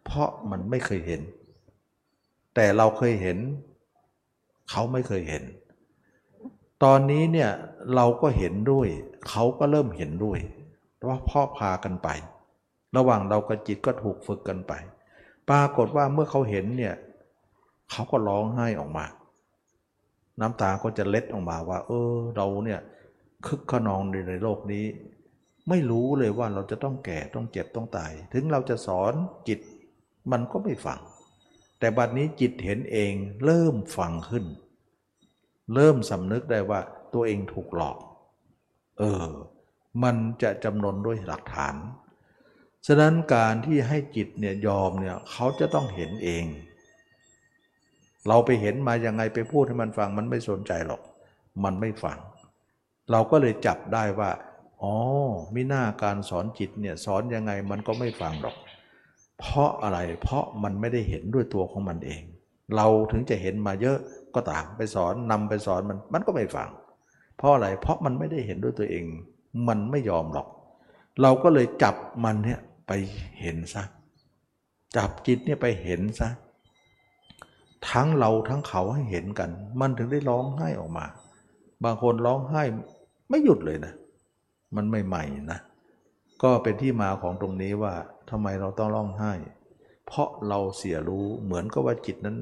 เพราะมันไม่เคยเห็นแต่เราเคยเห็นเขาไม่เคยเห็นตอนนี้เนี่ยเราก็เห็นด้วยเขาก็เริ่มเห็นด้วยว่าพ่อพากันไประหว่างเรากับจิตก็ถูกฝึกกันไปปรากฏว่าเมื่อเขาเห็นเนี่ยเขาก็ร้องไห้ออกมาน้ำตาก็จะเล็ดออกมาว่าเราเนี่ยคึกขนองในโลกนี้ไม่รู้เลยว่าเราจะต้องแก่ต้องเจ็บต้องตายถึงเราจะสอนจิตมันก็ไม่ฟังแต่บัดนี้จิตเห็นเองเริ่มฟังขึ้นเริ่มสำนึกได้ว่าตัวเองถูกหลอกมันจะจำนนด้วยหลักฐานฉะนั้นการที่ให้จิตเนี่ยยอมเนี่ยเขาจะต้องเห็นเองเราไปเห็นมายังไงไปพูดให้มันฟังมันไม่สนใจหรอกมันไม่ฟังเราก็เลยจับได้ว่าอ๋อมิน่าการสอนจิตเนี่ยสอนยังไงมันก็ไม่ฟังหรอกเพราะอะไรเพราะมันไม่ได้เห็นด้วยตัวของมันเองเราถึงจะเห็นมาเยอะก็ตามไปสอนนำไปสอนมันก็ไม่ฟังเพราะอะไรเพราะมันไม่ได้เห็นด้วยตัวเองมันไม่ยอมหรอกเราก็เลยจับมันเนี่ยไปเห็นซะจับจิตเนี่ยไปเห็นซะทั้งเราทั้งเขาให้เห็นกันมันถึงได้ร้องไห้ออกมาบางคนร้องไห้ไม่หยุดเลยนะมันใหม่ๆนะก็เป็นที่มาของตรงนี้ว่าทำไมเราต้องร้องไห้เพราะเราเสียรู้เหมือนกับว่าจิตนั้น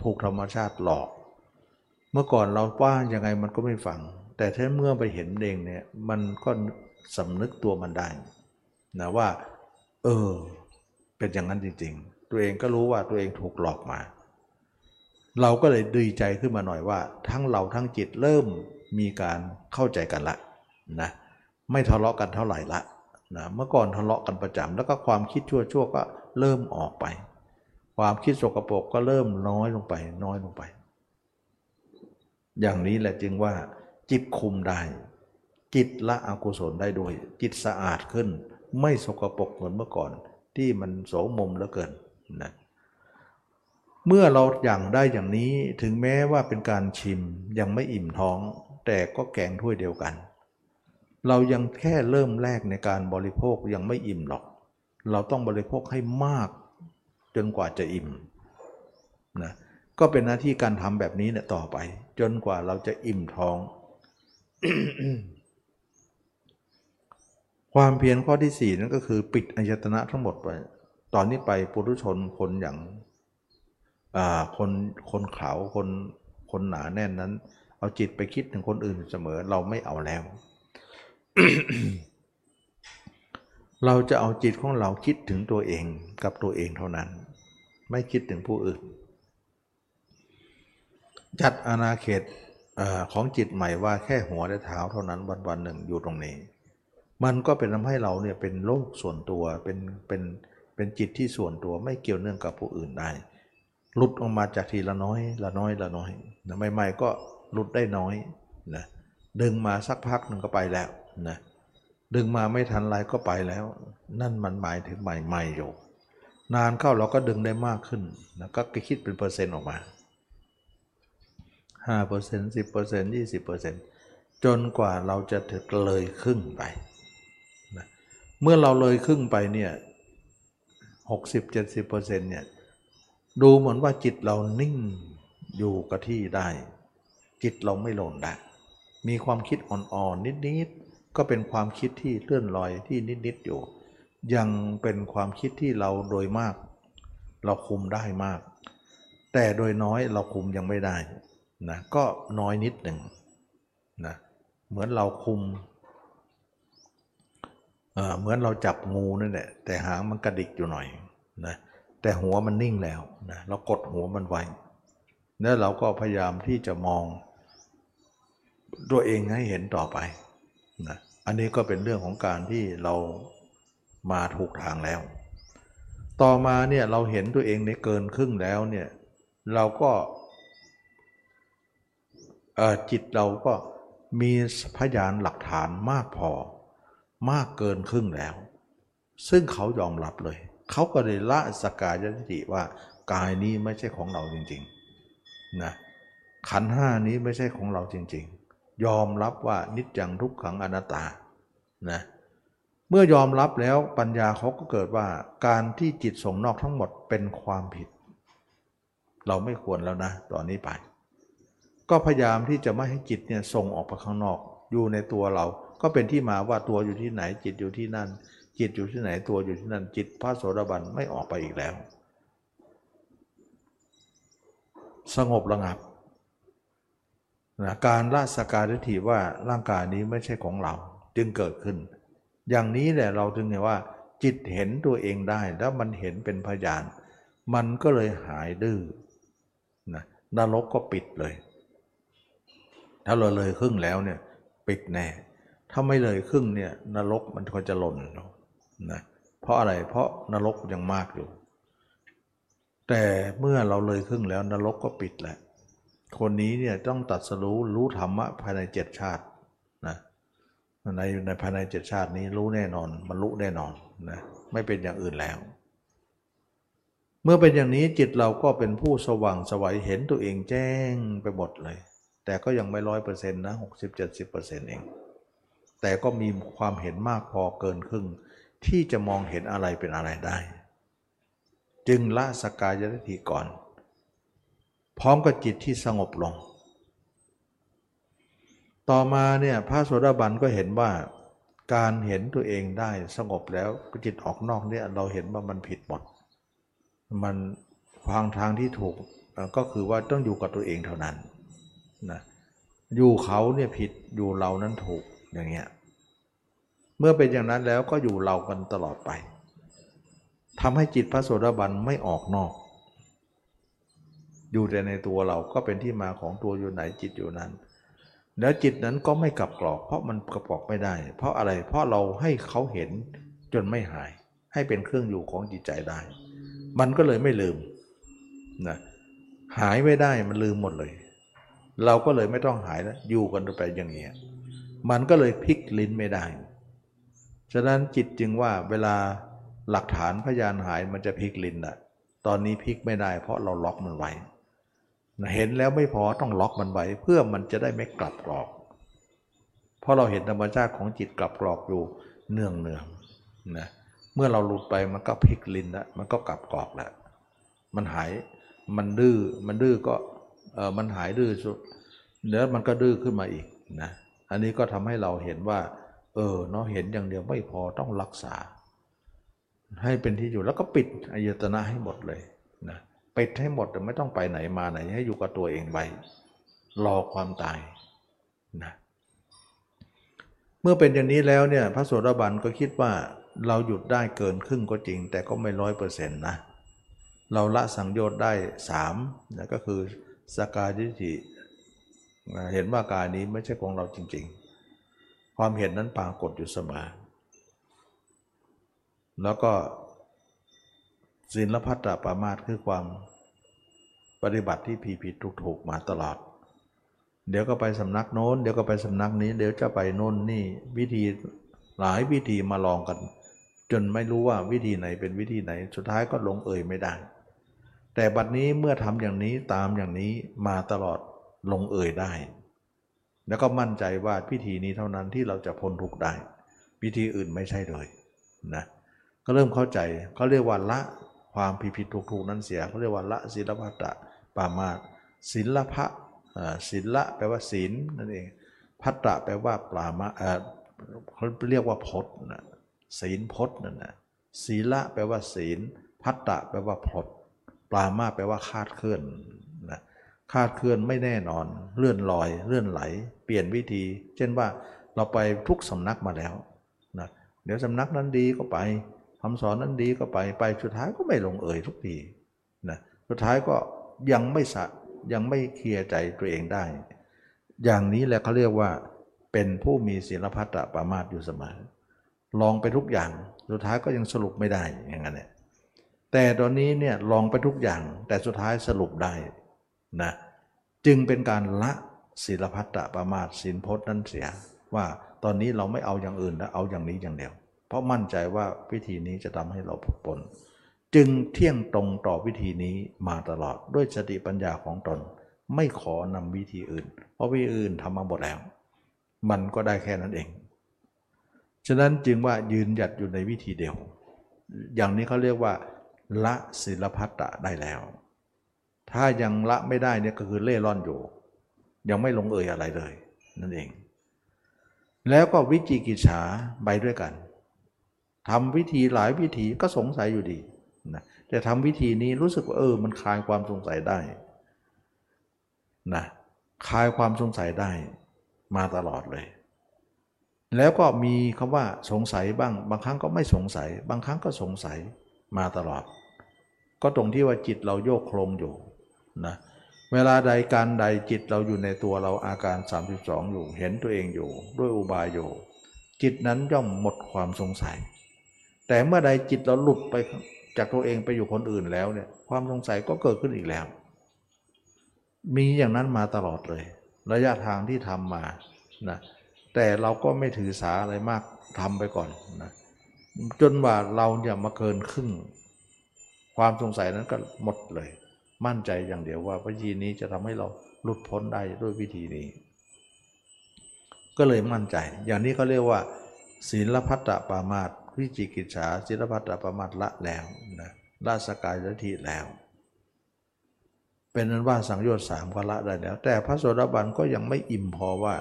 ถูกธรรมชาติหลอกเมื่อก่อนเราว่ายังไงมันก็ไม่ฟังแต่ถ้าเมื่อไปเห็นเองเนี่ยมันก็สำนึกตัวมันได้นะว่าเป็นอย่างนั้นจริงๆตัวเองก็รู้ว่าตัวเองถูกหลอกมาเราก็เลยดีใจขึ้นมาหน่อยว่าทั้งเราทั้งจิตเริ่มมีการเข้าใจกันละนะไม่ทะเลาะกันเท่าไหร่ละนะเมื่อก่อนทะเลาะกันประจำแล้วก็ความคิดชั่วก็เริ่มออกไปความคิดสกปรกก็เริ่มน้อยลงไปอย่างนี้แหละจึงว่าจิตคุมได้จิตละอกุศลได้ด้วยจิตสะอาดขึ้นไม่สกปรกเหมือนเมื่อก่อนที่มันโสมมเหลือเกินนะเมื่อเราอย่างได้อย่างนี้ถึงแม้ว่าเป็นการชิมยังไม่อิ่มท้องแต่ก็แกงถ้วยเดียวกันเรายังแค่เริ่มแรกในการบริโภคยังไม่อิ่มหรอกเราต้องบริโภคให้มากจนกว่าจะอิ่มนะก็เป็นหน้าที่การทำแบบนี้เนี่ยต่อไปจนกว่าเราจะอิ่มท้อง ความเพียรข้อที่ 4นั่นก็คือปิดอายตนะทั้งหมดไปตอนนี้ไปปุถุชนคนอย่างคนขาวคนหนาแน่นนั้นเอาจิตไปคิดถึงคนอื่นเสมอเราไม่เอาแล้ว เราจะเอาจิตของเราคิดถึงตัวเองกับตัวเองเท่านั้นไม่คิดถึงผู้อื่นจัดอาณาเขตของจิตใหม่ว่าแค่หัวและเท้าเท่านั้นวันๆหนึ่งอยู่ตรงนี้มันก็เป็นทำให้เราเนี่ยเป็นโลกส่วนตัวเป็นจิตที่ส่วนตัวไม่เกี่ยวเนื่องกับผู้อื่นได้หลุดออกมาจากทีละน้อยใหม่ๆก็หลุดได้น้อยนะดึงมาสักพักหนึ่งก็ไปแล้วนะดึงมาไม่ทันไรก็ไปแล้วนั่นมันหมายถึงใหม่ๆอยู่นานเข้าเราก็ดึงได้มากขึ้นนะก็คิดเป็นเปอร์เซ็นต์ออกมา 5% 10% 20% จนกว่าเราจะถึงเลยครึ่งไปนะเมื่อเราเลยครึ่งไปเนี่ย60 70% เนี่ยดูเหมือนว่าจิตเรานิ่งอยู่กับที่ได้จิตเราไม่หล่นได้มีความคิดอ่อนๆนิดๆก็เป็นความคิดที่เลื่อนลอยที่นิดๆอยู่ยังเป็นความคิดที่เราโดยมาก เราคุมได้มากแต่โดยน้อยเราคุมยังไม่ได้นะก็น้อยนิดหนึ่งนะเหมือนเราคุมเหมือนเราจับงูนั่นแหละแต่หางมันกระดิกอยู่หน่อยนะแต่หัวมันนิ่งแล้วนะเรากดหัวมันไว้แล้วเราก็พยายามที่จะมองตัวเองให้เห็นต่อไปนะอันนี้ก็เป็นเรื่องของการที่เรามาถูกทางแล้วต่อมาเนี่ยเราเห็นตัวเองในเกินครึ่งแล้วเนี่ยเราก็จิตเราก็มีพยานหลักฐานมากพอมากเกินครึ่งแล้วซึ่งเขายอมรับเลยเขาก็เลยละสกายทิฏฐิว่ากายนี้ไม่ใช่ของเราจริงๆนะขันธ์ห้านี้ไม่ใช่ของเราจริงๆยอมรับว่านิจจังทุกขังอนัตตานะเมื่อยอมรับแล้วปัญญาเขาก็เกิดว่าการที่จิตส่งนอกทั้งหมดเป็นความผิดเราไม่ควรแล้วนะตอนนี้ไปก็พยายามที่จะไม่ให้จิตเนี่ยส่งออกไปข้างนอกอยู่ในตัวเราก็เป็นที่มาว่าตัวอยู่ที่ไหนจิตอยู่ที่นั่นจิตอยู่ที่ไหนตัวอยู่ที่นั่นจิตพระโสดาบันไม่ออกไปอีกแล้วสงบระงับนะการละสกายทิฏฐิว่าร่างกายนี้ไม่ใช่ของเราจึงเกิดขึ้นอย่างนี้แหละเราถึงเห็นว่าจิตเห็นตัวเองได้แล้วมันเห็นเป็นพยานมันก็เลยหายดื้อนะนรกก็ปิดเลยถ้าเราเลยครึ่งแล้วเนี่ยปิดแน่ถ้าไม่เลยครึ่งเนี่ยนรกมันก็จะหล่นนะเพราะอะไรเพราะนรกยังมากอยู่แต่เมื่อเราเลยครึ่งแล้วนรกก็ปิดแหละคนนี้เนี่ยต้องตรัสรู้ธรรมะภายในเจ็ดชาตินะในภายในเจ็ดชาตินี้รู้แน่นอนบรรลุแน่นอนนะไม่เป็นอย่างอื่นแล้วเมื่อเป็นอย่างนี้จิตเราก็เป็นผู้สว่างไสวเห็นตัวเองแจ้งไปหมดเลยแต่ก็ยังไม่100%นะ60-70%เองแต่ก็มีความเห็นมากพอเกินครึ่งที่จะมองเห็นอะไรเป็นอะไรได้จึงละสกายทิฏฐิก่อนพร้อมกับจิตที่สงบลงต่อมาเนี่ยพระโสดาบันก็เห็นว่าการเห็นตัวเองได้สงบแล้วจิตออกนอกเนี่ยเราเห็นว่ามันผิดหมดมันทางที่ถูกก็คือว่าต้องอยู่กับตัวเองเท่านั้นนะอยู่เขาเนี่ยผิดอยู่เรานั้นถูกอย่างเงี้ยเมื่อเป็นอย่างนั้นแล้วก็อยู่เรากันตลอดไปทำให้จิตพระโสดาบันไม่ออกนอกอยู่แต่ในตัวเราก็เป็นที่มาของตัวอยู่ไหนจิตอยู่นั้นแล้วจิตนั้นก็ไม่กลับกรอกเพราะมันกลับกรอกไม่ได้เพราะอะไรเพราะเราให้เขาเห็นจนไม่หายให้เป็นเครื่องอยู่ของจิตใจได้มันก็เลยไม่ลืมนะหายไม่ได้มันลืมหมดเลยเราก็เลยไม่ต้องหายแล้วอยู่กันไปอย่างเงี้ยมันก็เลยพลิกลิ้นไม่ได้ฉะนั้นจิตจึงว่าเวลาหลักฐานพยานหายมันจะพลิกลิ้นน่ะตอนนี้พลิกไม่ได้เพราะเราล็อกมันไว้เห็นแล้วไม่พอต้องล็อกมันไว้เพื่อมันจะได้ไม่กลับกรอกเพราะเราเห็นธรรมชาติของจิตกลับกรอกอยู่เนืองๆ นะเมื่อเราหลุดไปมันก็พลิกลิ้นแล้วมันก็กลับกรอกแล้วมันหายมันดื้อก็มันหายดื้อสุดเนื้อมันก็ดื้อขึ้นมาอีกนะอันนี้ก็ทำให้เราเห็นว่าเนาะเห็นอย่างเดียวไม่พอต้องรักษาให้เป็นที่อยู่แล้วก็ปิดอายตนะให้หมดเลยนะปิดให้หมดแต่ไม่ต้องไปไหนมาไหนให้อยู่กับตัวเองไปรอความตายนะเมื่อเป็นอย่างนี้แล้วเนี่ยพระโสดาบันก็คิดว่าเราหยุดได้เกินครึ่งก็จริงแต่ก็ไม่100%นะเราละสังโยชน์ได้3นะก็คือสกายทิฏฐิเห็นว่ากายนี้ไม่ใช่ของเราจริงๆความเห็นนั้นปรากฏอยู่เสมอแล้วก็ศีลภัตตปรามาสคือความปฏิบัติที่ผิดๆถูกๆมาตลอดเดี๋ยวก็ไปสำนักโน้นเดี๋ยวก็ไปสำนักนี้เดี๋ยวจะไปโน่นนี่วิธีหลายวิธีมาลองกันจนไม่รู้ว่าวิธีไหนเป็นวิธีไหนสุดท้ายก็ลงเอยไม่ได้แต่บัดนี้เมื่อทำอย่างนี้ตามอย่างนี้มาตลอดลงเอยได้แล้วก็มั่นใจว่าพิธีนี้เท่านั้นที่เราจะพ้นทุกข์ได้พิธีอื่นไม่ใช่เลยนะก็เริ่มเข้าใจเขาเรียกว่าละความผิดๆถูกๆนั้นเสียเขาเรียกว่าละศีลภัตตปรามาสศีลภะศีลละแปลว่าศีลนั่นเองภัตตะแปลว่าปรามาสเขาเรียกว่าพจน์นะศีลพจน์นั่นนะศีละแปลว่าศีลภัตตะแปลว่าพจน์ ปรามาสแปลว่าคาดเคลื่อนนะคาดเคลื่อนไม่แน่นอนเลื่อนลอยเลื่อนไหลเปลี่ยนวิธีเช่นว่าเราไปทุกสำนักมาแล้วนะเดี๋ยวสำนักนั้นดีก็ไปคำสอนนั้นดีก็ไปสุดท้ายก็ไม่ลงเอยทุกทีนะสุดท้ายก็ยังไม่เคลียร์ใจตัวเองได้อย่างนี้แหละเขาเรียกว่าเป็นผู้มีศีลพัตตปรามาสอยู่เสมอลองไปทุกอย่างสุดท้ายก็ยังสรุปไม่ได้อย่างนั้นแหละแต่ตอนนี้เนี่ยลองไปทุกอย่างแต่สุดท้ายสรุปได้นะจึงเป็นการละศีลพัตตปรามาสศีลพจน์นั้นเสียว่าตอนนี้เราไม่เอาอย่างอื่นแล้วเอาอย่างนี้อย่างเดียวเพราะมั่นใจว่าวิธีนี้จะทำให้เราพ้นพ้นจึงเที่ยงตรงต่อวิธีนี้มาตลอดด้วยสติปัญญาของตนไม่ขอนำวิธีอื่นเพราะวิธีอื่นทำมาหมดแล้วมันก็ได้แค่นั้นเองฉะนั้นจึงว่ายืนหยัดอยู่ในวิธีเดียวอย่างนี้เขาเรียกว่าละศีลพัตตได้แล้วถ้ายังละไม่ได้เนี่ยก็คือเล่ร่อนอยู่ยังไม่ลงเอยอะไรเลยนั่นเองแล้วก็วิจิกิจฉาไปด้วยกันทำวิธีหลายวิธีก็สงสัยอยู่ดีนะแต่ทำวิธีนี้รู้สึกว่ามันคลายความสงสัยได้นะคลายความสงสัยได้มาตลอดเลยแล้วก็มีคำว่าสงสัยบ้างบางครั้งก็ไม่สงสัยบางครั้งก็สงสัยมาตลอดก็ตรงที่ว่าจิตเราโยกโคลงอยู่นะเวลาใดการใดจิตเราอยู่ในตัวเราอาการ32อยู่เห็นตัวเองอยู่ด้วยอุบายอยู่จิตนั้นย่อมหมดความสงสัยแต่เมื่อใดจิตเราหลุดไปจากตัวเองไปอยู่คนอื่นแล้วเนี่ยความสงสัยก็เกิดขึ้นอีกแล้วมีอย่างนั้นมาตลอดเลยระยะทางที่ทำมานะแต่เราก็ไม่ถือสาอะไรมากทำไปก่อนนะจนว่าเราอย่ามาเกินครึ่งความสงสัยนั้นก็หมดเลยมั่นใจอย่างเดียวว่าวิธีนี้จะทำให้เราหลุดพ้นได้ด้วยวิธีนี้ก็เลยมั่นใจอย่างนี้เขาเรียกว่าศีลพัตตปรามาสวิจิกิจฉาศีลพัตตปรามาสละแล้วนะละสกายทิฏฐิแล้วเป็นนั้นว่าสังโยชน์3ก็ละได้แล้วแต่พระโสดาบันก็ยังไม่อิ่มพอว่า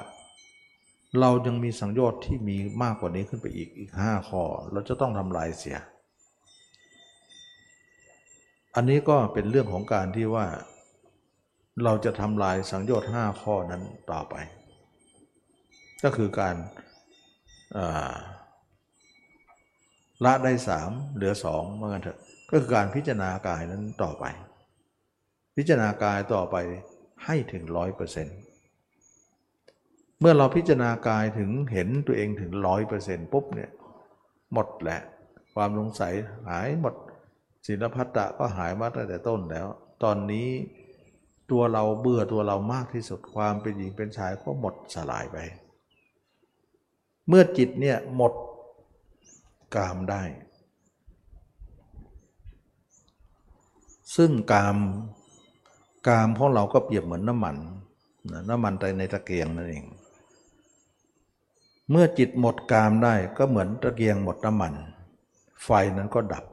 เรายังมีสังโยชน์ที่มีมากกว่านี้ขึ้นไปอีก5ข้อเราจะต้องทำลายเสียอันนี้ก็เป็นเรื่องของการที่ว่าเราจะทำลายสังโยชน์5ข้อนั้นต่อไปก็คือการละได้3เหลือ2เหมือนกันเถอะก็คือการพิจารณากายนั้นต่อไปพิจารณากายต่อไปให้ถึง 100% เมื่อเราพิจารณากายถึงเห็นตัวเองถึง 100% ปุ๊บเนี่ยหมดแหละความสงสัยหายหมดศีลพัตตะก็หายมาตั้งแต่ต้นแล้วตอนนี้ตัวเราเบื่อตัวเรามากที่สุดความเป็นหญิงเป็นชายก็หมดสลายไปเมื่อจิตเนี่ยหมดกามได้ซึ่งกามของเราก็เปรียบเหมือนน้ำมันในตะเกียงนั่นเองเมื่อจิตหมดกามได้ก็เหมือนตะเกียงหมดน้ำมันไฟนั้นก็ดับ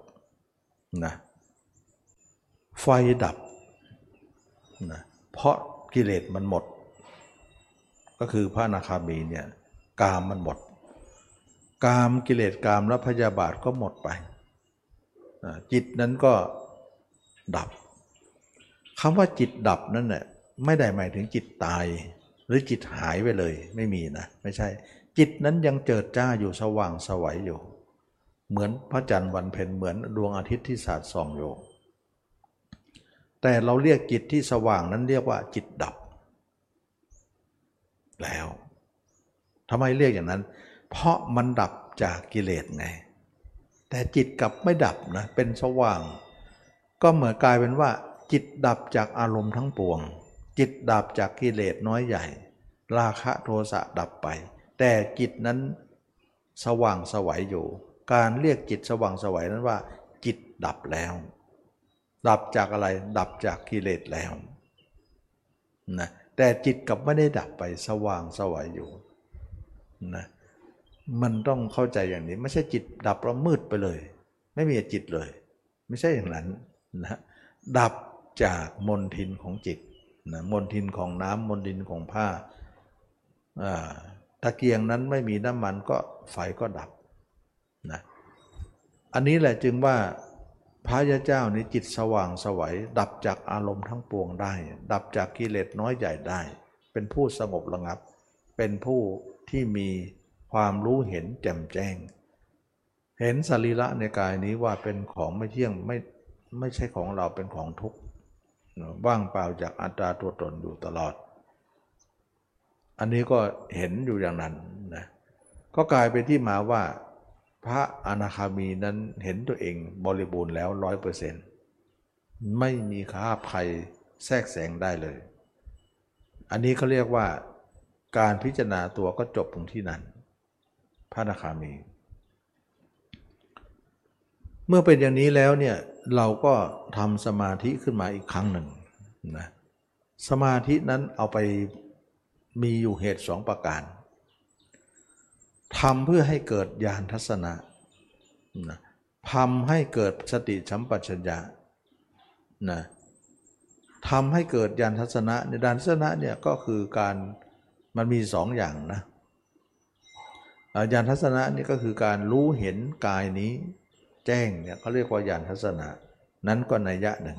นะไฟดับนะเพราะกิเลสมันหมดก็คือพระอนาคามีเนี่ยกามมันหมดกามกิเลสกามและพยาบาทก็หมดไปจิตนั้นก็ดับคำว่าจิตดับนั่นแหละไม่ได้หมายถึงจิตตายหรือจิตหายไปเลยไม่มีนะไม่ใช่จิตนั้นยังเจิดจ้าอยู่สว่างไสวอยู่เหมือนพระจันทร์วันเพ็ญเหมือนดวงอาทิตย์ที่สาดส่องอยู่แต่เราเรียกจิตที่สว่างนั้นเรียกว่าจิตดับแล้วทำไมเรียกอย่างนั้นเพราะมันดับจากกิเลสไงแต่จิตกลับไม่ดับนะเป็นสว่างก็เหมือนกลายเป็นว่าจิตดับจากอารมณ์ทั้งปวงจิตดับจากกิเลสน้อยใหญ่ราคะโทสะดับไปแต่จิตนั้นสว่างไสวอยู่การเรียกจิตสว่างไสวนั้นว่าจิตดับแล้วดับจากอะไรดับจากกิเลสแล้วนะแต่จิตกลับไม่ได้ดับไปสว่างไสวอยู่นะมันต้องเข้าใจอย่างนี้ไม่ใช่จิตดับแล้วมืดไปเลยไม่มีจิตเลยไม่ใช่อย่างนั้นนะดับจากมลทินของจิตนะมลทินของน้ำมลทินของผ้าตะเกียงนั้นไม่มีน้ำมันก็ไฟก็ดับนะอันนี้แหละจึงว่า พระยาเจ้าในจิตสว่างสวัยดับจากอารมณ์ทั้งปวงได้ดับจากกิเลสน้อยใหญ่ได้เป็นผู้สงบระงับเป็นผู้ที่มีความรู้เห็นแจ่มแจ้งเห็นสรีระในกายนี้ว่าเป็นของไม่เที่ยงไม่ใช่ของเราเป็นของทุกข์ว่างเปล่าจากอัตตาตัวตนอยู่ตลอดอันนี้ก็เห็นอยู่อย่างนั้นนะก็กลายเป็นที่มาว่าพระอนาคามีนั้นเห็นตัวเองบริบูรณ์แล้ว 100% ไม่มีข้าภัยแทรกแซงได้เลยอันนี้เขาเรียกว่าการพิจารณาตัวก็จบตรงที่นั้นพระอนาคามีเมื่อเป็นอย่างนี้แล้วเนี่ยเราก็ทำสมาธิขึ้นมาอีกครั้งหนึ่งนะสมาธินั้นเอาไปมีอยู่เหตุสองประการทำเพื่อให้เกิดญาณทัศนะทำให้เกิดสติสัมปชัญญะนะทำให้เกิดญาณทัศนะในญาณทัศนะเนี่ยก็คือการมันมีสองอย่างนะญาณทัศนะนี่ก็คือการรู้เห็นกายนี้แจ้งเนี่ยเขาเรียกว่าญาณทัศนะนั้นก็นัยยะหนึ่ง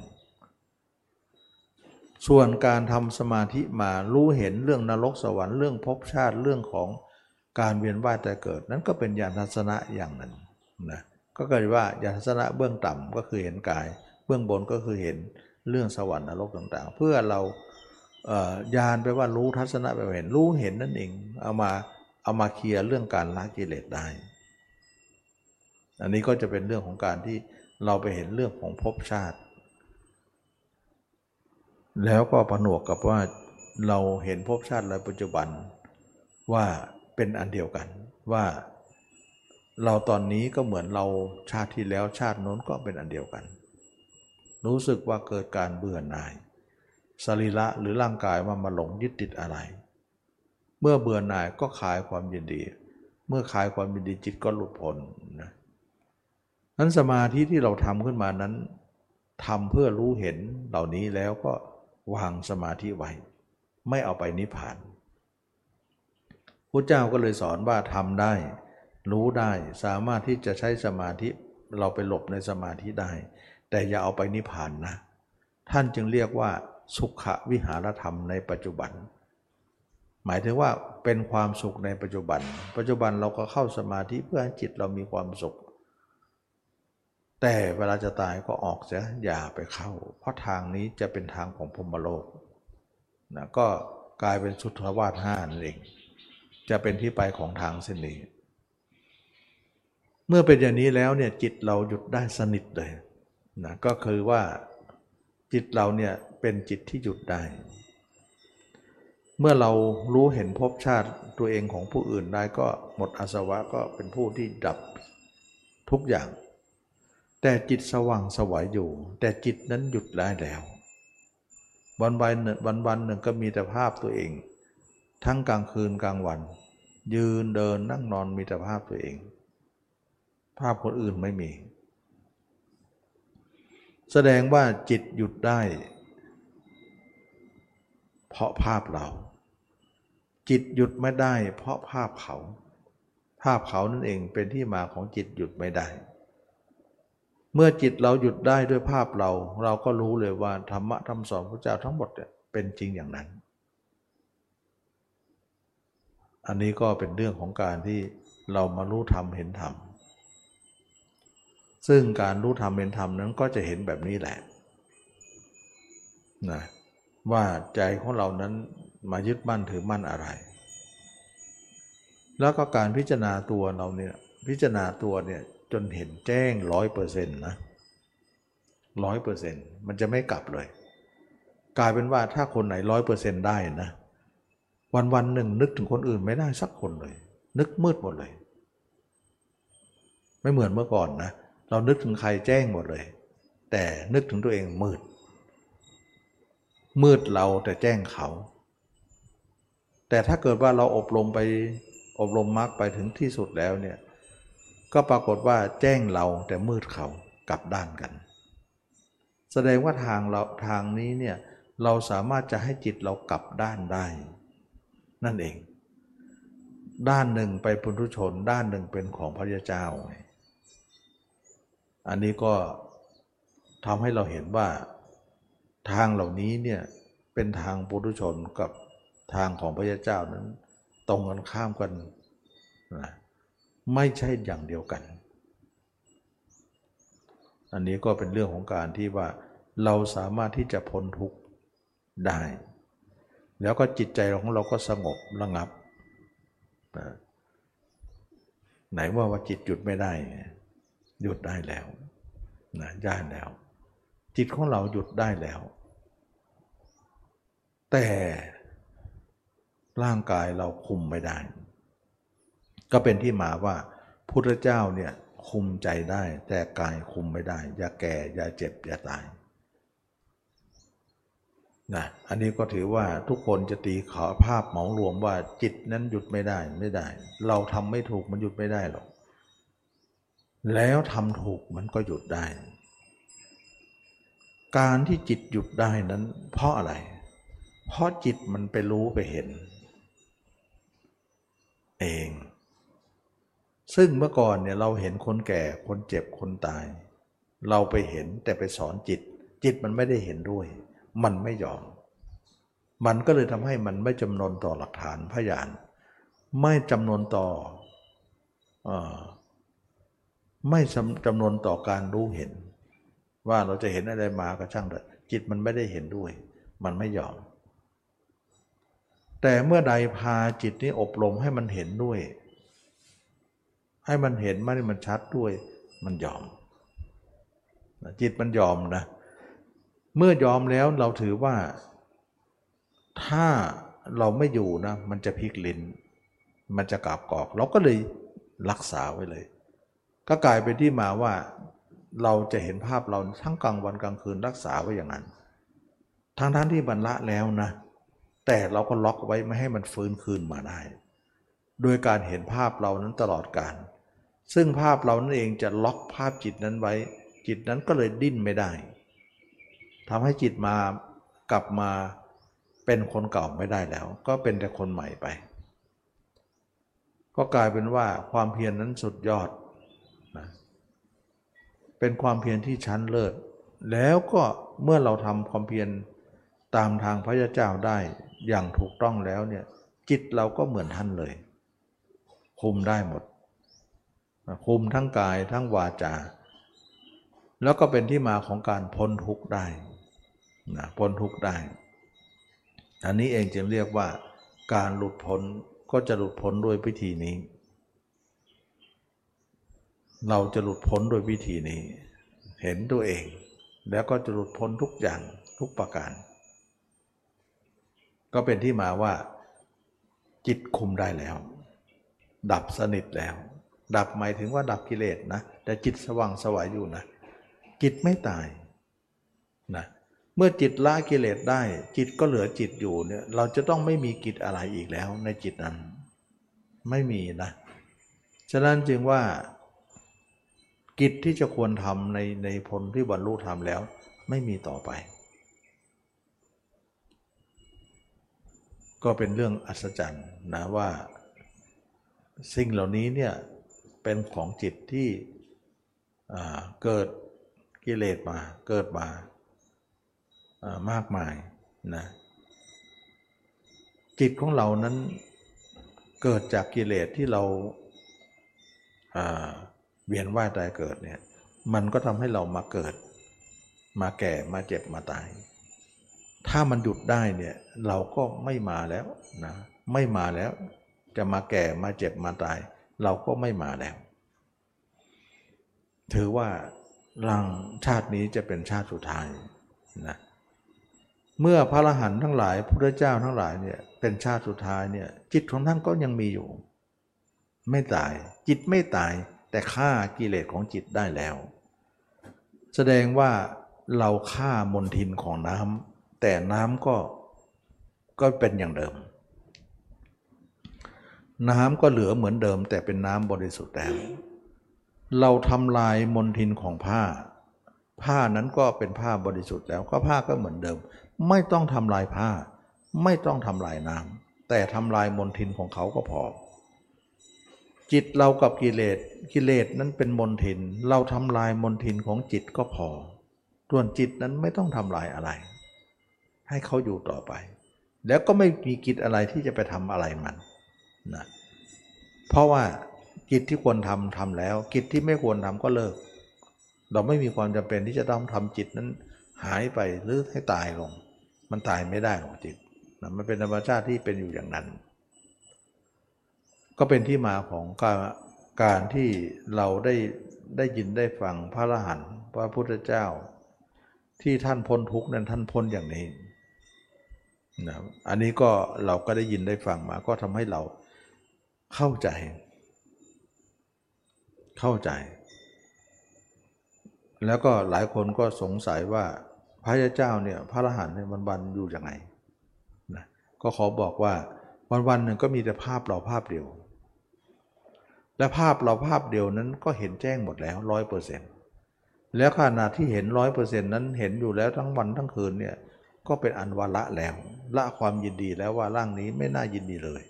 ส่วนการทำสมาธิมารู้เห็นเรื่องนรกสวรรค์เรื่องภพชาติเรื่องของการเวียนว่ายตายเกิดนั้นก็เป็นญาณทัศนะอย่างหนึ่งนะก็เกิดว่าญาณทัศนะเบื้องต่ำก็คือเห็นกายเบื้องบนก็คือเห็นเรื่องสวรรค์นรกต่างๆเพื่อเราญาณแปลว่ารู้ทัศนะแปลว่าเห็นรู้เห็นนั่นเองเอามาเคลียร์เรื่องการละกิเลสได้อันนี้ก็จะเป็นเรื่องของการที่เราไปเห็นเรื่องของภพชาติแล้วก็ผนวกกับว่าเราเห็นภพชาติและปัจจุบันว่าเป็นอันเดียวกันว่าเราตอนนี้ก็เหมือนเราชาติที่แล้วชาติโน้นก็เป็นอันเดียวกันรู้สึกว่าเกิดการเบื่อหน่ายสรีระหรือร่างกายว่ามาหลงยึดติดอะไรเมื่อเบื่อหน่ายก็คลายความยินดีเมื่อคลายความยินดีจิตก็หลุดพ้นนะนั้นสมาธิที่เราทำขึ้นมานั้นทำเพื่อรู้เห็นเหล่านี้แล้วก็วางสมาธิไว้ไม่เอาไปนิพพานพระเจ้าก็เลยสอนว่าทำได้รู้ได้สามารถที่จะใช้สมาธิเราไปหลบในสมาธิได้แต่อย่าเอาไปนิพพานนะท่านจึงเรียกว่าสุขวิหารธรรมในปัจจุบันหมายถึงว่าเป็นความสุขในปัจจุบันเราก็เข้าสมาธิเพื่อให้จิตเรามีความสุขแต่เวลาจะตายก็ออกเสียอย่าไปเข้าเพราะทางนี้จะเป็นทางของพรหมโลกนะก็กลายเป็นสุทธวาสห้านั่นเองจะเป็นที่ไปของทางเส้นนี้เมื่อเป็นอย่างนี้แล้วเนี่ยจิตเราหยุดได้สนิทเลยนะก็คือว่าจิตเราเนี่ยเป็นจิตที่หยุดได้เมื่อเรารู้เห็นภพชาติตัวเองของผู้อื่นได้ก็หมดอาสวะก็เป็นผู้ที่ดับทุกอย่างแต่จิตสว่างสวยอยู่แต่จิตนั้นหยุดได้แล้ววันหนึ่งก็มีแต่ภาพตัวเองทั้งกลางคืนกลางวันยืนเดินนั่งนอนมีแต่ภาพตัวเองภาพคนอื่นไม่มีแสดงว่าจิตหยุดได้เพราะภาพเราจิตหยุดไม่ได้เพราะภาพเขานั่นเองเป็นที่มาของจิตหยุดไม่ได้เมื่อจิตเราหยุดได้ด้วยภาพเราก็รู้เลยว่าธรรมะคำสอนพระเจ้าทั้งหมดเป็นจริงอย่างนั้นอันนี้ก็เป็นเรื่องของการที่เรามารู้ธรรมเห็นธรรมซึ่งการรู้ธรรมเห็นธรรมนั้นก็จะเห็นแบบนี้แหละนะว่าใจของเรานั้นมายึดมั่นถือมั่นอะไรแล้วก็การพิจารณาตัวเราเนี่ยพิจารณาตัวเนี่ยจนเห็นแจ้ง 100% นะ 100% มันจะไม่กลับเลยกลายเป็นว่าถ้าคนไหน 100% ได้นะวันๆหนึ่งนึกถึงคนอื่นไม่ได้สักคนเลยนึกมืดหมดเลยไม่เหมือนเมื่อก่อนนะเรานึกถึงใครแจ้งหมดเลยแต่นึกถึงตัวเองมืดเราแต่แจ้งเขาแต่ถ้าเกิดว่าเราอบรมมรรคไปถึงที่สุดแล้วเนี่ยก็ปรากฏว่าแจ้งเราแต่มืดเขากลับด้านกันแสดงว่าทางนี้เนี่ยเราสามารถจะให้จิตเรากลับด้านได้นั่นเองด้านหนึ่งไปปุถุชนด้านหนึ่งเป็นของพระยาเจ้าอันนี้ก็ ทำให้เราเห็นว่าทางเหล่านี้เนี่ยเป็นทางปุถุชนกับทางของพระเจ้านั้นตรงกันข้ามกันนะไม่ใช่อย่างเดียวกันอันนี้ก็เป็นเรื่องของการที่ว่าเราสามารถที่จะพ้นทุกข์ได้แล้วก็จิตใจของเราก็สงบระงับนะไหนว่าจิตหยุดไม่ได้หยุดได้แล้วนะย่านแล้วจิตของเราหยุดได้แล้วแต่ร่างกายเราคุมไม่ได้ก็เป็นที่มาว่าพุทธเจ้าเนี่ยคุมใจได้แต่กายคุมไม่ได้อย่าแก่อย่าเจ็บอย่าตายนะอันนี้ก็ถือว่าทุกคนจะตีขอภาพเหมารวมว่าจิตนั้นหยุดไม่ได้ไม่ได้เราทำไม่ถูกมันหยุดไม่ได้หรอกแล้วทำถูกมันก็หยุดได้การที่จิตหยุดได้นั้นเพราะอะไรเพราะจิตมันไปรู้ไปเห็นเองซึ่งเมื่อก่อนเนี่ยเราเห็นคนแก่คนเจ็บคนตายเราไปเห็นแต่ไปสอนจิตจิตมันไม่ได้เห็นด้วยมันไม่ยอมมันก็เลยทำให้มันไม่จำนนต่อหลักฐานพยานไม่จำนนต่อไม่จำนนต่อการรู้เห็นว่าเราจะเห็นอะไรมาก็ช่างเถอะจิตมันไม่ได้เห็นด้วยมันไม่ยอมแต่เมื่อใดพาจิตนี้อบรมให้มันเห็นด้วยให้มันเห็นไม่ได้มันชัดด้วยมันยอมจิตมันยอมนะเมื่อยอมแล้วเราถือว่าถ้าเราไม่อยู่นะมันจะพลิกลิ้นมันจะกาบกอกเราก็เลยรักษาไว้เลยก็กลายเป็นที่มาว่าเราจะเห็นภาพเราทั้งกลางวันกลางคืนรักษาไว้อย่างนั้นทั้งที่บรรละแล้วนะแต่เราก็ล็อกไว้ไม่ให้มันฟื้นคืนมาได้โดยการเห็นภาพเรานั้นตลอดกาลซึ่งภาพเรานั่นเองจะล็อกภาพจิตนั้นไว้จิตนั้นก็เลยดิ้นไม่ได้ทำให้จิตมากลับมาเป็นคนเก่าไม่ได้แล้วก็เป็นแต่คนใหม่ไปก็กลายเป็นว่าความเพียรนั้นสุดยอดนะเป็นความเพียรที่ชั้นเลิศแล้วก็เมื่อเราทำความเพียรตามทางพระเจ้าได้อย่างถูกต้องแล้วเนี่ยจิตเราก็เหมือนท่านเลยคุมได้หมดคุมทั้งกายทั้งวาจาแล้วก็เป็นที่มาของการพ้นทุกข์ได้นะพ้นทุกข์ได้อันนี้เองจึงเรียกว่าการหลุดพ้นก็จะหลุดพ้นด้วยวิธีนี้เราจะหลุดพ้นด้วยวิธีนี้เห็นตัวเองแล้วก็จะหลุดพ้นทุกอย่างทุกประการก็เป็นที่มาว่าจิตคุมได้แล้วดับสนิทแล้วดับหมายถึงว่าดับกิเลสนะแต่จิตสว่างสวายอยู่นะจิตไม่ตายนะเมื่อจิตละกิเลสได้จิตก็เหลือจิตอยู่เนี่ยเราจะต้องไม่มีกิจอะไรอีกแล้วในจิตนั้นไม่มีนะฉะนั้นจึงว่ากิจที่จะควรทำในผลที่บรรลุธรรมแล้วไม่มีต่อไปก็เป็นเรื่องอัศจรรย์นะว่าสิ่งเหล่านี้เนี่ยเป็นของจิตที่เกิดกิเลสมาเกิดมามากมายนะจิตของเรานั้นเกิดจากกิเลสที่เราเวียนว่ายตายเกิดเนี่ยมันก็ทำให้เรามาเกิดมาแก่มาเจ็บมาตายถ้ามันหยุดได้เนี่ยเราก็ไม่มาแล้วนะไม่มาแล้วจะมาแก่มาเจ็บมาตายเราก็ไม่มาแล้วถือว่าร่างชาตินี้จะเป็นชาติสุดท้ายนะเมื่อพระอรหันต์ทั้งหลายพุทธเจ้าทั้งหลายเนี่ยเป็นชาติสุดท้ายเนี่ยจิตของท่านก็ยังมีอยู่ไม่ตายจิตไม่ตายแต่ฆ่ากิเลสของจิตได้แล้วแสดงว่าเราฆ่ามลทินของน้ำแต่น้ำก็เป็นอย่างเดิมน้ำก็เหลือเหมือนเดิมแต่เป็นน้ำบริสุทธิ์แล้วเราทำลายมลทินของผ้าผ้านั้นก็เป็นผ้าบริสุทธิ์แล้วก็ผ้าก็เหมือนเดิมไม่ต้องทำลายผ้าไม่ต้องทำลายน้ำแต่ทำลายมลทินของเขาก็พอจิตเรากับกิเลสนั้นเป็นมลทินเราทำลายมลทินของจิตก็พอ ส่วนจิตนั้นไม่ต้องทำลายอะไรให้เขาอยู่ต่อไปแล้วก็ไม่มีกิจอะไรที่จะไปทำอะไรมันนะเพราะว่ากิจที่ควรทำทำแล้วกิจที่ไม่ควรทำก็เลิกเราไม่มีความจำเป็นที่จะต้องทำจิตนั้นหายไปหรือให้ตายลงมันตายไม่ได้หรอกจิตนะมันเป็นธรรมชาติที่เป็นอยู่อย่างนั้นก็เป็นที่มาของการที่เราได้ยินได้ฟังพระอรหันต์พระพุทธเจ้าที่ท่านพ้นทุกข์นั้นท่านพ้นอย่างนี้นะอันนี้ก็เราก็ได้ยินได้ฟังมาก็ทำให้เราเข้าใจแล้วก็หลายคนก็สงสัยว่าพระเจ้าเนี่ยพระอรหันต์เนี่ยวันๆอยู่ยังไงนะก็ขอบอกว่าวันๆหนึ่งก็มีแต่ภาพเราภาพเดียวและภาพเราภาพเดียวนั้นก็เห็นแจ้งหมดแล้ว 100% แล้วขณะที่เห็น 100% นั้นเห็นอยู่แล้วทั้งวันทั้งคืนเนี่ยก็เป็นอันว่าละแล้วละความยินดีแล้วว่าร่างนี้ไม่น่ายินดีเลย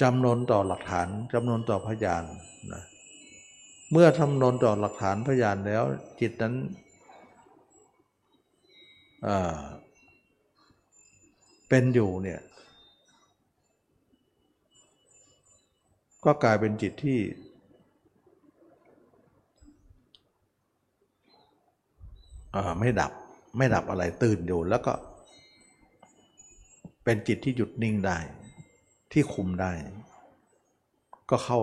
จำนนต่อหลักฐานจำนนต่อพยานนะเมื่อจำนนต่อหลักฐานพยานแล้วจิตนั้นเป็นอยู่เนี่ยก็กลายเป็นจิตที่ไม่ดับอะไรตื่นอยู่แล้วก็เป็นจิตที่หยุดนิ่งได้ที่คุมได้ก็เข้า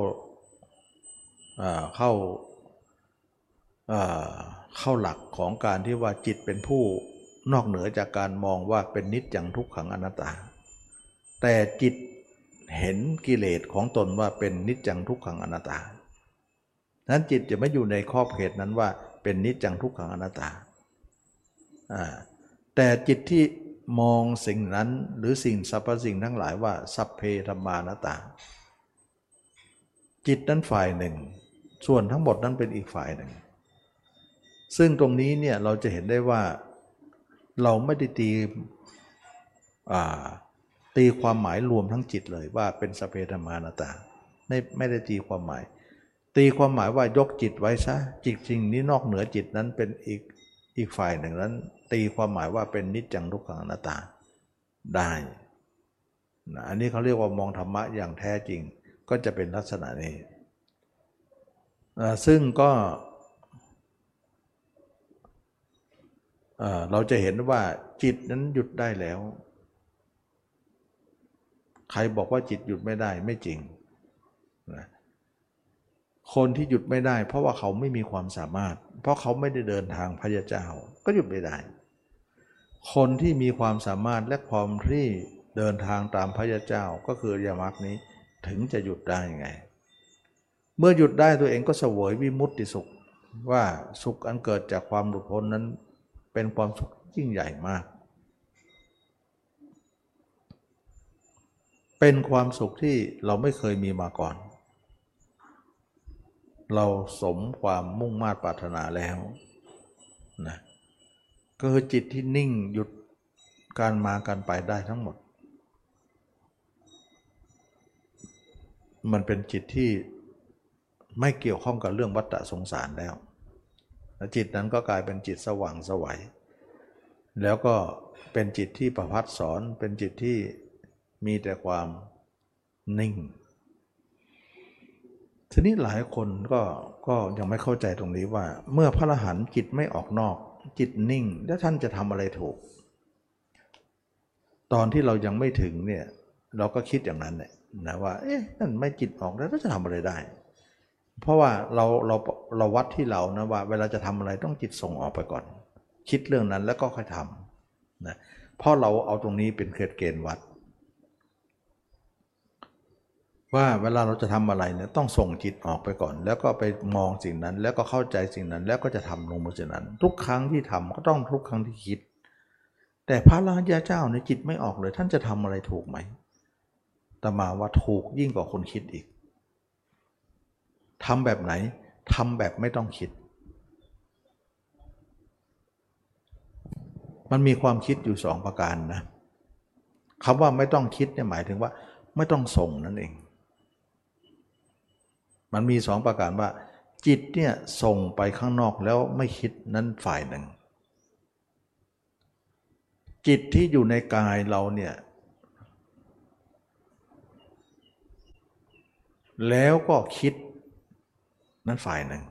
หลักของการที่ว่าจิตเป็นผู้นอกเหนือจากการมองว่าเป็นนิจจังทุกขังอนัตตาแต่จิตเห็นกิเลสของตนว่าเป็นนิจจังทุกขังอนัตตานั้นจิตจะไม่อยู่ในขอบเขตนั้นว่าเป็นนิจจังทุกขังอนัตตาแต่จิตที่มองสิ่งนั้นหรือสิ่งสรรพสิ่งทั้งหลายว่าสัพเพธัมมานัตตาจิตนั้นฝ่ายหนึ่งส่วนทั้งหมดนั้นเป็นอีกฝ่ายหนึ่งซึ่งตรงนี้เนี่ยเราจะเห็นได้ว่าเราไม่ได้ตีความหมายรวมทั้งจิตเลยว่าเป็นสัพเพธัมมานัตตาไม่ได้ตีความหมายตีความหมายว่ายกจิตไว้ซะจิตจริงนี้นอกเหนือจิตนั้นเป็นอีกฝ่ายหนึ่งนั้นตีความหมายว่าเป็นนิจจังทุกขังอนัตตาได้นะอันนี้เขาเรียกว่ามองธรรมะอย่างแท้จริงก็จะเป็นลักษณะนี้ซึ่งก็เราจะเห็นว่าจิตนั้นหยุดได้แล้วใครบอกว่าจิตหยุดไม่ได้ไม่จริงนะคนที่หยุดไม่ได้เพราะว่าเขาไม่มีความสามารถเพราะเขาไม่ได้เดินทางพระเจ้าก็หยุดไม่ได้คนที่มีความสามารถและพร้อมที่เดินทางตามพระเจ้าก็คืออริยมรรคนี้ถึงจะหยุดได้ไงเมื่อหยุดได้ตัวเองก็เสวยวิมุตติสุขว่าสุขอันเกิดจากความหลุดพ้นนั้นเป็นความสุขยิ่งใหญ่มากเป็นความสุขที่เราไม่เคยมีมาก่อนเราสมความมุ่งมา่ปรารถนาแล้วนะก็คือจิตที่นิ่งหยุดการมาการไปได้ทั้งหมดมันเป็นจิตที่ไม่เกี่ยวข้องกับเรื่องวัฏสงสารแล้วและจิตนั้นก็กลายเป็นจิตสว่างสวัยแล้วก็เป็นจิตที่ประพัดสอนเป็นจิตที่มีแต่ความนิ่งทีนี้หลายคนก็ยังไม่เข้าใจตรงนี้ว่าเมื่อพระอรหันต์จิตไม่ออกนอกจิตนิ่งแล้วท่านจะทำอะไรถูกตอนที่เรายังไม่ถึงเนี่ยเราก็คิดอย่างนั้นแหละนะว่าเอ๊ะนั่นไม่จิตออกแล้วจะทำอะไรได้เพราะว่าเราวัดที่เรานะว่าเวลาจะทำอะไรต้องจิตส่งออกไปก่อนคิดเรื่องนั้นแล้วก็ค่อยทำนะเพราะเราเอาตรงนี้เป็นเกณฑ์วัดว่าเวลาเราจะทำอะไรเนี่ยต้องส่งจิตออกไปก่อนแล้วก็ไปมองสิ่งนั้นแล้วก็เข้าใจสิ่งนั้นแล้วก็จะทำลงมือสิ่งนั้นทุกครั้งที่ทำก็ต้องทุกครั้งที่คิดแต่พระอรหันต์เจ้าเนี่ยจิตไม่ออกเลยท่านจะทำอะไรถูกไหมตมาว่าถูกยิ่งกว่าคนคิดอีกทำแบบไหนทำแบบไม่ต้องคิดมันมีความคิดอยู่2ประการนะคำว่าไม่ต้องคิดเนี่ยหมายถึงว่าไม่ต้องส่งนั่นเองมันมี2ประการว่า จิตเนี่ยส่งไปข้างนอกแล้วไม่คิดนั้นฝ่ายหนึ่งจิตที่อยู่ในกายเราเนี่ยแล้วก็คิดนั้นฝ่ายหนึ่ง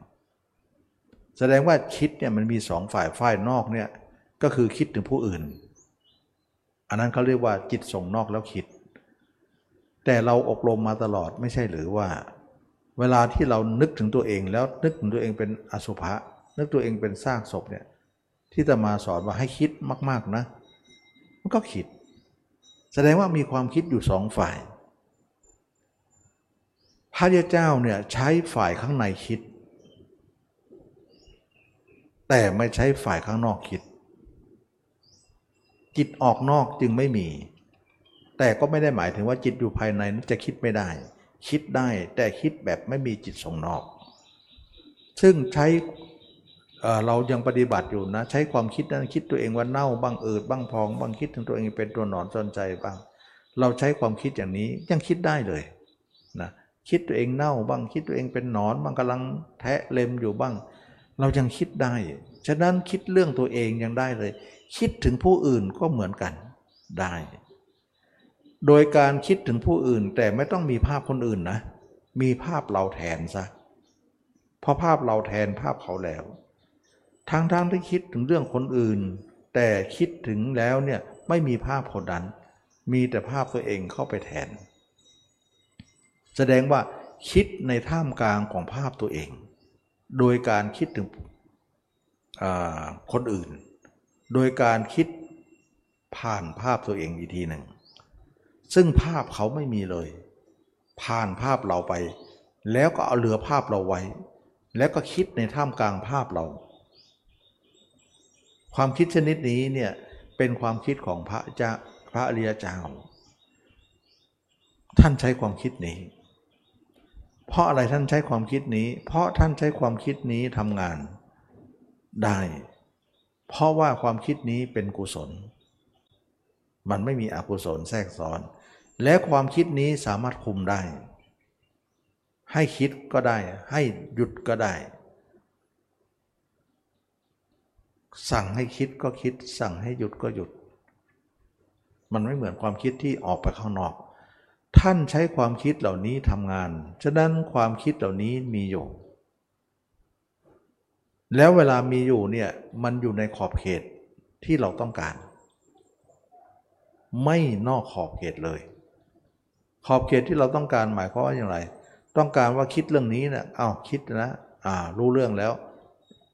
แสดงว่าคิดเนี่ยมันมีสองฝ่ายฝ่ายนอกเนี่ยก็คือคิดถึงผู้อื่นอันนั้นเขาเรียกว่าจิตส่งนอกแล้วคิดแต่เราอบรมมาตลอดไม่ใช่หรือว่าเวลาที่เรานึกถึงตัวเองแล้วนึกถึงตัวเองเป็นอสุภะนึกตัวเองเป็นซากศพเนี่ยที่อาตมาสอนว่าให้คิดมากๆนะมันก็คิดแสดงว่ามีความคิดอยู่สองฝ่ายพระเจ้าเนี่ยใช้ฝ่ายข้างในคิดแต่ไม่ใช้ฝ่ายข้างนอกคิดจิตออกนอกจึงไม่มีแต่ก็ไม่ได้หมายถึงว่าจิตอยู่ภายในนั้นจะคิดไม่ได้คิดได้แต่คิดแบบไม่มีจิตส่งนอกซึ่งใช้เรายังปฏิบัติอยู่นะใช้ความคิดนั้นคิดตัวเองว่าเน่าบ้างอืดบ้างพองบ้างคิดถึงตัวเองเป็นตัวหนอนสนใจบ้างเราใช้ความคิดอย่างนี้ยังคิดได้เลยนะคิดตัวเองเน่าบ้างคิดตัวเองเป็นหนอนบ้างกำลังแทะเล็มอยู่บ้างเรายังคิดได้ฉะนั้นคิดเรื่องตัวเองยังได้เลยคิดถึงผู้อื่นก็เหมือนกันได้โดยการคิดถึงผู้อื่นแต่ไม่ต้องมีภาพคนอื่นนะมีภาพเราแทนซะเพราะภาพเราแทนภาพเขาแล้วทั้งที่คิดถึงเรื่องคนอื่นแต่คิดถึงแล้วเนี่ยไม่มีภาพคนนั้นมีแต่ภาพตัวเองเข้าไปแทนแสดงว่าคิดในท่ามกลางของภาพตัวเองโดยการคิดถึงคนอื่นโดยการคิดผ่านภาพตัวเองอีกทีหนึ่งซึ่งภาพเขาไม่มีเลยผ่านภาพเราไปแล้วก็เอาเหลือภาพเราไว้แล้วก็คิดในท่ามกลางภาพเราความคิดชนิดนี้เนี่ยเป็นความคิดของพระอริยเจ้าท่านใช้ความคิดนี้เพราะอะไรท่านใช้ความคิดนี้เพราะท่านใช้ความคิดนี้ทำงานได้เพราะว่าความคิดนี้เป็นกุศลมันไม่มีอกุศลแทรกซ้อนและความคิดนี้สามารถคุมได้ให้คิดก็ได้ให้หยุดก็ได้สั่งให้คิดก็คิดสั่งให้หยุดก็หยุดมันไม่เหมือนความคิดที่ออกไปข้างนอกท่านใช้ความคิดเหล่านี้ทำงานฉะนั้นความคิดเหล่านี้มีอยู่แล้วเวลามีอยู่เนี่ยมันอยู่ในขอบเขตที่เราต้องการไม่นอกขอบเขตเลยขอบเขตที่เราต้องการหมายความว่าอย่างไรต้องการว่าคิดเรื่องนี้นะอ้าวคิดนะรู้เรื่องแล้ว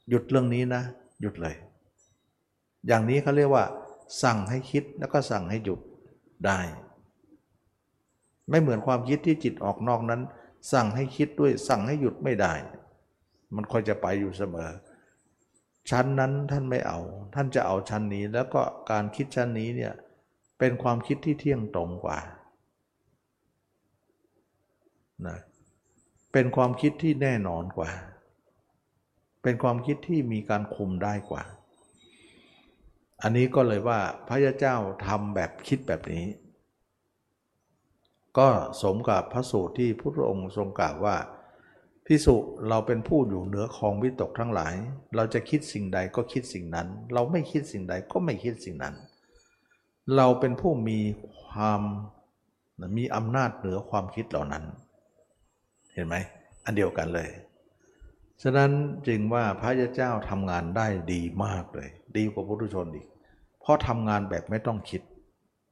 หยุดเรื่องนี้นะหยุดเลยอย่างนี้เขาเรียกว่าสั่งให้คิดแล้วก็สั่งให้หยุดได้ไม่เหมือนความคิดที่จิตออกนอกนั้นสั่งให้คิดด้วยสั่งให้หยุดไม่ได้มันคอยจะไปอยู่เสมอชั้นนั้นท่านไม่เอาท่านจะเอาชั้นนี้แล้วก็การคิดชั้นนี้เนี่ยเป็นความคิดที่เที่ยงตรงกว่านะเป็นความคิดที่แน่นอนกว่าเป็นความคิดที่มีการคุมได้กว่าอันนี้ก็เลยว่าพระเจ้าทำแบบคิดแบบนี้ก็สมกับพระสูตรที่พระองค์ทรงกล่าวว่าภิกษุเราเป็นผู้อยู่เหนือของวิตกทั้งหลายเราจะคิดสิ่งใดก็คิดสิ่งนั้นเราไม่คิดสิ่งใดก็ไม่คิดสิ่งนั้นเราเป็นผู้มีอำนาจเหนือความคิดเหล่านั้นเห็นไหมอันเดียวกันเลยฉะนั้นจึงว่าพระเจ้าทำงานได้ดีมากเลยดีกว่าปุถุชนอีกเพราะทำงานแบบไม่ต้องคิด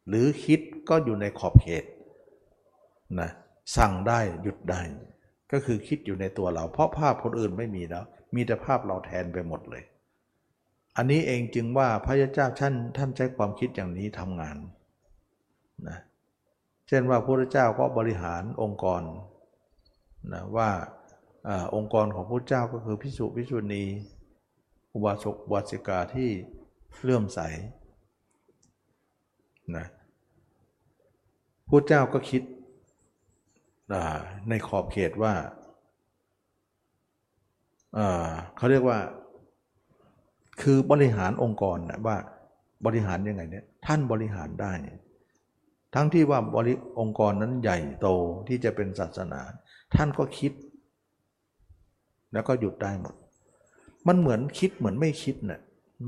หรือคิดก็อยู่ในขอบเขตนะสั่งได้หยุดได้ก็คือคิดอยู่ในตัวเราเพราะภาพคนอื่นไม่มีแล้วมีแต่ภาพเราแทนไปหมดเลยอันนี้เองจึงว่าพระเจ้าท่านใช้ความคิดอย่างนี้ทำงานนะเช่นว่าพระพุทธเจ้าก็บริหารองค์กรนะว่าองค์กรของพระพุทธเจ้าก็คือภิกษุภิกษุณีอุบาสกอุบาสิกาที่เลื่อมใสนะพระพุทธเจ้าก็คิดในขอบเขตว่าเขาเรียกว่าคือบริหารองค์กรนะว่าบริหารยังไงเนี่ยท่านบริหารได้ทั้งที่ว่าองค์กรนั้นใหญ่โตที่จะเป็นศาสนาท่านก็คิด แล้วก็หยุดได้หมดมันเหมือนคิดเหมือนไม่คิดน่ะ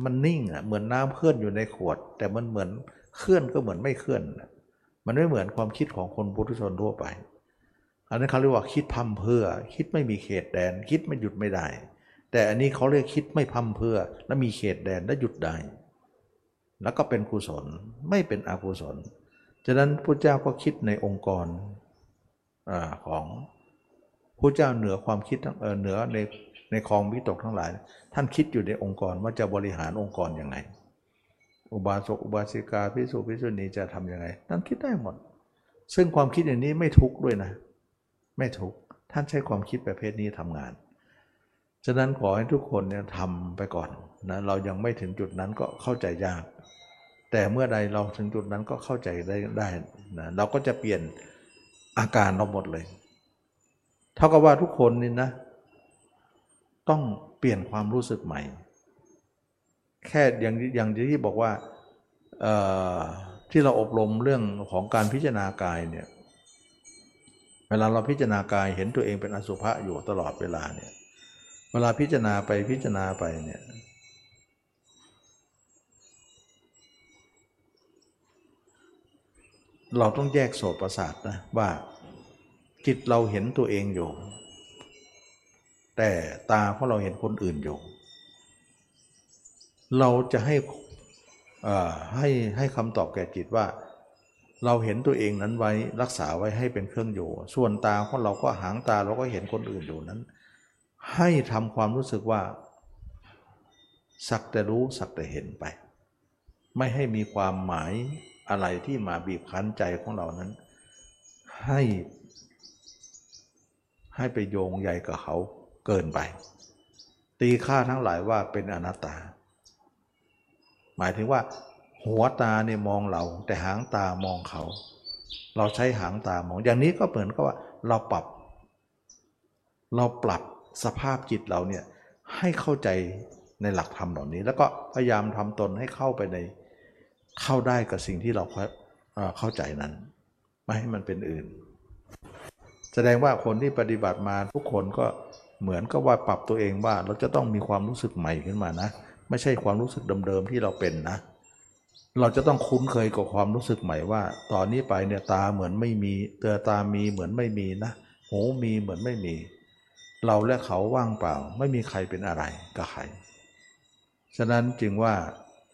มันนิ่งอ่ะเหมือนน้ำเคลื่อนอยู่ในขวดแต่มันเหมือนเคลื่อนก็เหมือนไม่เคลื่อนมันไม่เหมือนความคิดของคนปุถุชนทั่วไปอันนั้นเขาเรียกว่าคิดพั่มเพื่อคิดไม่มีเขตแดนคิดไม่หยุดไม่ได้แต่อันนี้เขาเรียกคิดไม่พั่มเพื่อและมีเขตแดนและหยุดได้แล้วก็เป็นกุศลไม่เป็นอกุศลฉะนั้นพุทธเจ้าก็คิดในองค์กรของพุทธเจ้าเหนือความคิดเหนือในคลองวิตกทั้งหลายท่านคิดอยู่ในองค์กรว่าจะบริหารองค์กรอย่างไรอุบาสกอุบาสิกาภิกษุภิกษุณีจะทำยังไงท่านคิดได้หมดซึ่งความคิดอย่างนี้ไม่ทุกข์ด้วยนะไม่ทุกข์ท่านใช้ความคิดประเภทนี้ทำงานฉะนั้นขอให้ทุกคนเนี่ยทำไปก่อนนะเรายังไม่ถึงจุดนั้นก็เข้าใจยากแต่เมื่อใดเราถึงจุดนั้นก็เข้าใจได้นะเราก็จะเปลี่ยนอาการเราหมดเลยเท่ากับว่าทุกคนนี่นะต้องเปลี่ยนความรู้สึกใหม่แค่อย่างที่บอกว่าที่เราอบรมเรื่องของการพิจารณากายเนี่ยเวลาเราพิจารณากายเห็นตัวเองเป็นอสุภะอยู่ตลอดเวลาเนี่ยเวลาพิจารณาไปเนี่ยเราต้องแยกโสตประสาทนะว่าจิตเราเห็นตัวเองอยู่แต่ตาของเราเห็นคนอื่นอยู่เราจะให้คำตอบแก่จิตว่าเราเห็นตัวเองนั้นไว้รักษาไว้ให้เป็นเครื่องอยู่ส่วนตาของเราก็หางตาเราก็เห็นคนอื่นอยู่นั้นให้ทำความรู้สึกว่าสักแต่รู้สักแต่เห็นไปไม่ให้มีความหมายอะไรที่มาบีบคั้นใจของเรานั้นให้ไปโยงใยกับเขาเกินไปตีค่าทั้งหลายว่าเป็นอนัตตาหมายถึงว่าหัวตาเนี่ยมองเราแต่หางตามองเขาเราใช้หางตามองอย่างนี้ก็เหมือนกับว่าเราปรับสภาพจิตเราเนี่ยให้เข้าใจในหลักธรรมเหล่านี้แล้วก็พยายามทำตนให้เข้าไปในเข้าได้กับสิ่งที่เราเข้าใจนั้นไม่ให้มันเป็นอื่นแสดงว่าคนที่ปฏิบัติมาทุกคนก็เหมือนกับว่าปรับตัวเองว่าเราจะต้องมีความรู้สึกใหม่ขึ้นมานะไม่ใช่ความรู้สึกเดิมๆที่เราเป็นนะเราจะต้องคุ้นเคยกับความรู้สึกใหม่ว่าตอนนี้ไปเนี่ยตาเหมือนไม่มีตามีเหมือนไม่มีนะหูมีเหมือนไม่มีเราและเขาว่างเปล่าไม่มีใครเป็นอะไรกับใครฉะนั้นจึงว่า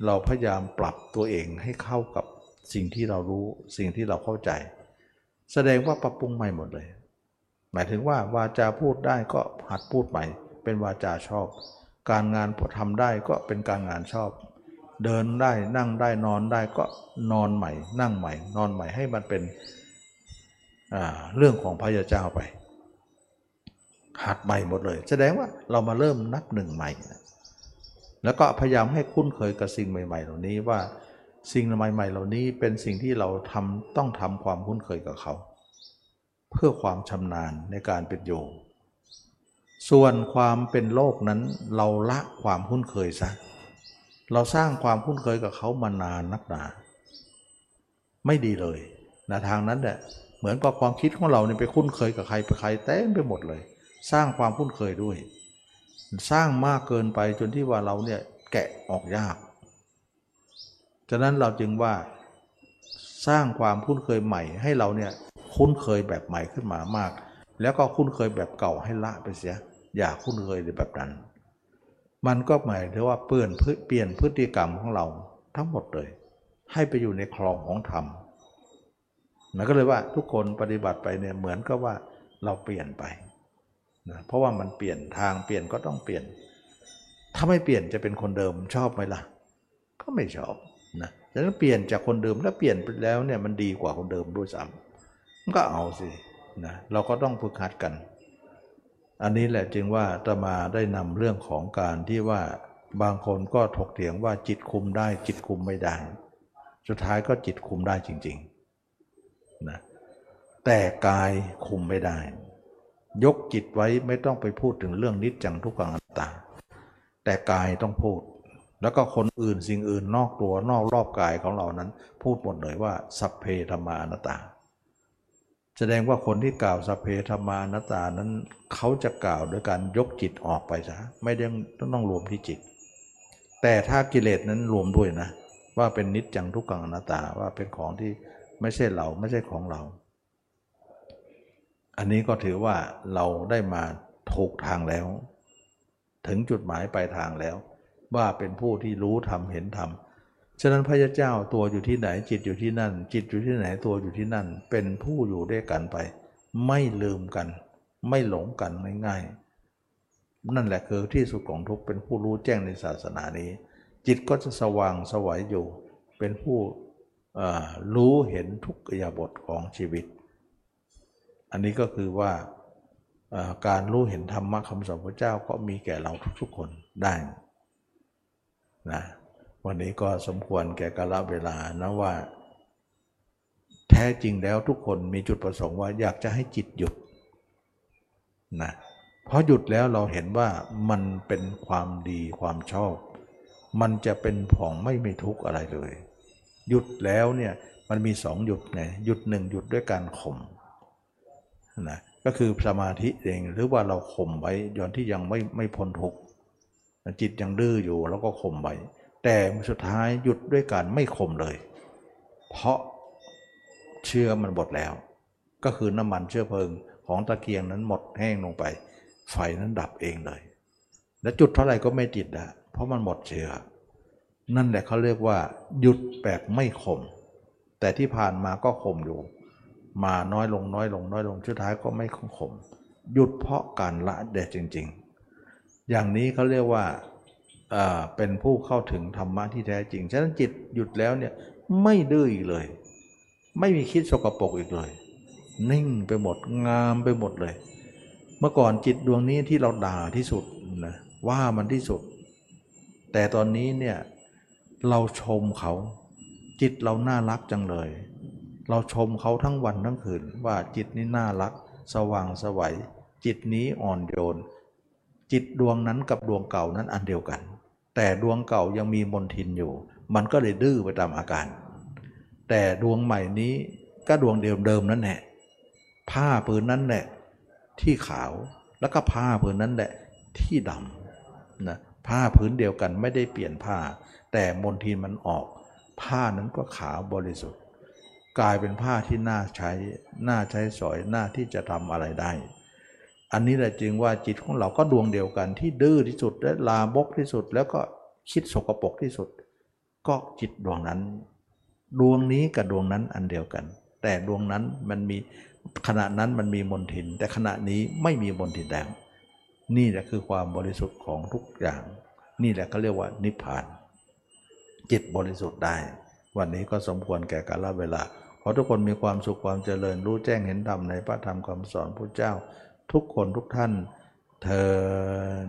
เราพยายามปรับตัวเองให้เข้ากับสิ่งที่เรารู้สิ่งที่เราเข้าใจแสดงว่าปรับปรุงใหม่หมดเลยหมายถึงว่าวาจาพูดได้ก็หัดพูดใหม่เป็นวาจาชอบการงานทำได้ก็เป็นการงานชอบเดินได้นั่งได้นอนได้ก็นอนใหม่นั่งใหม่นอนใหม่ให้มันเป็นเรื่องของพระเจ้าไปหัดใหม่หมดเลยแสดงว่าเรามาเริ่มนับหนึ่งใหม่แล้วก็พยายามให้คุ้นเคยกับสิ่งใหม่ๆเหล่านี้ว่าสิ่งใหม่ๆเหล่านี้เป็นสิ่งที่เราต้องทำความคุ้นเคยกับเขาเพื่อความชำนาญในการเป็นอยู่ส่วนความเป็นโลกนั้นเราละความคุ้นเคยซะเราสร้างความคุ้นเคยกับเขามานานนักหนาไม่ดีเลยนะทางนั้นแหละเหมือนกับความคิดของเราเนี่ยไปคุ้นเคยกับใครเต็มไปหมดเลยสร้างความคุ้นเคยด้วยสร้างมากเกินไปจนที่ว่าเราเนี่ยแกะออกยากฉะนั้นเราจึงว่าสร้างความคุ้นเคยใหม่ให้เราเนี่ยคุ้นเคยแบบใหม่ขึ้นมามากแล้วก็คุ้นเคยแบบเก่าให้ละไปเสียอย่าคุ้นเคยในแบบนั้นมันก็หมายถึงว่าเปลี่ยนพฤติกรรมของเราทั้งหมดเลยให้ไปอยู่ในคลองของธรรมมันก็เลยว่าทุกคนปฏิบัติไปเนี่ยเหมือนกับว่าเราเปลี่ยนไปนะเพราะว่ามันเปลี่ยนทางเปลี่ยนก็ต้องเปลี่ยนถ้าไม่เปลี่ยนจะเป็นคนเดิมชอบไหมล่ะก็ไม่ชอบนะฉะนั้นเปลี่ยนจากคนเดิมแล้วเปลี่ยนไปแล้วเนี่ยมันดีกว่าคนเดิมด้วยซ้ำมันก็เอาสินะเราก็ต้องฝึกหัดกันอันนี้แหละจึงว่าอาตมาได้นำเรื่องของการที่ว่าบางคนก็ถกเถียงว่าจิตคุมได้จิตคุมไม่ได้สุดท้ายก็จิตคุมได้จริงๆนะแต่กายคุมไม่ได้ยกจิตไว้ไม่ต้องไปพูดถึงเรื่องนิจจังทุกขังอนัตตาแต่กายต้องพูดแล้วก็คนอื่นสิ่งอื่นนอกตัวนอกรอบกายของเรานั้นพูดหมดเลยว่าสัพเพธัมมาอนัตตา แสดงว่าคนที่กล่าวสัพเพธรรมานัตตานั้นเขาจะกล่าวโดยการยกจิตออกไปซะไม่ต้องรวมที่จิตแต่ถ้ากิเลสนั้นรวมด้วยนะว่าเป็นนิจจังทุกขังอนัตตาว่าเป็นของที่ไม่ใช่เราไม่ใช่ของเราอันนี้ก็ถือว่าเราได้มาถูกทางแล้วถึงจุดหมายปลายทางแล้วว่าเป็นผู้ที่รู้ธรรมเห็นธรรมฉะนั้นพระเจ้าตัวอยู่ที่ไหนจิตอยู่ที่นั่นจิตอยู่ที่ไหนตัวอยู่ที่นั่นเป็นผู้อยู่ด้วยกันไปไม่ลืมกันไม่หลงกันง่ายๆนั่นแหละคือที่สุดของทุกข์เป็นผู้รู้แจ้งในศาสนานี้จิตก็จะสว่างสวัยอยู่เป็นผู้รู้เห็นทุกอิริยาบถของชีวิตอันนี้ก็คือว่าการรู้เห็นธรรมะคำสอนพระเจ้าก็มีแก่เราทุกๆคนได้นะวันนี้ก็สมควรแก่กาลเวลานะว่าแท้จริงแล้วทุกคนมีจุดประสงค์ว่าอยากจะให้จิตหยุดนะเพราะหยุดแล้วเราเห็นว่ามันเป็นความดีความชอบมันจะเป็นผ่องไม่มีทุกข์อะไรเลยหยุดแล้วเนี่ยมันมีสองหยุดไงหยุดหนึ่งหยุดด้วยการข่มนะก็คือสมาธิเองหรือว่าเราข่มไว้ย้อนที่ยังไม่พ้นทุกข์จิตยังดื้ออยู่แล้วก็ข่มไว้แต่สุดท้ายหยุดด้วยการไม่ข่มเลยเพราะเชื้อมันหมดแล้วก็คือน้ำมันเชื้อเพลิงของตะเกียงนั้นหมดแห้งลงไปไฟนั้นดับเองเลยและจุดเท่าไหร่ก็ไม่ติดนะเพราะมันหมดเชื้อนั่นแหละเขาเรียกว่าหยุดแบบไม่ข่มแต่ที่ผ่านมาก็ข่มอยู่มาน้อยลงน้อยลงน้อยลงสุดท้ายก็ไม่ข่มหยุดเพราะการละเด็ดจริงๆอย่างนี้เขาเรียกว่าเป็นผู้เข้าถึงธรรมะที่แท้จริงฉะนั้นจิตหยุดแล้วเนี่ยไม่ดื้ออีกเลยไม่มีคิดสกปรกอีกเลยนิ่งไปหมดงามไปหมดเลยเมื่อก่อนจิตดวงนี้ที่เราด่าที่สุดนะว่ามันที่สุดแต่ตอนนี้เนี่ยเราชมเขาจิตเราน่ารักจังเลยเราชมเขาทั้งวันทั้งคืนว่าจิตนี้น่ารักสว่างไสวจิตนี้อ่อนโยนจิตดวงนั้นกับดวงเก่านั้นอันเดียวกันแต่ดวงเก่ายังมีมนทินอยู่มันก็เลยดื้อไปตามอาการแต่ดวงใหม่นี้ก็ดวงเดิมนั่นแหละผ้าผืนนั้นแหละที่ขาวแล้วก็ผ้าผืนนั้นแหละที่ดำนะผ้าผืนเดียวกันไม่ได้เปลี่ยนผ้าแต่มลทินมันออกผ้านั้นก็ขาวบริสุทธิ์กลายเป็นผ้าที่น่าใช้สอยน่าที่จะทำอะไรได้อันนี้แหละจึงว่าจิตของเราก็ดวงเดียวกันที่ดื้อที่สุดและลามกที่สุดแล้วก็คิดสกปรกที่สุดก็จิตดวงนั้นดวงนี้กับดวงนั้นอันเดียวกันแต่ดวงนั้นมันมีขณะนั้นมันมีมลทินแต่ขณะนี้ไม่มีมลทินแล้วนี่แหละคือความบริสุทธิ์ของทุกอย่างนี่แหละเขาเรียกว่านิพพานจิตบริสุทธิ์ได้วันนี้ก็สมควรแก่กาลเวลาขอทุกคนมีความสุขความเจริญรู้แจ้งเห็นธรรมในพระธรรมคำสอนพุทธเจ้าทุกคนทุกท่านเทอญ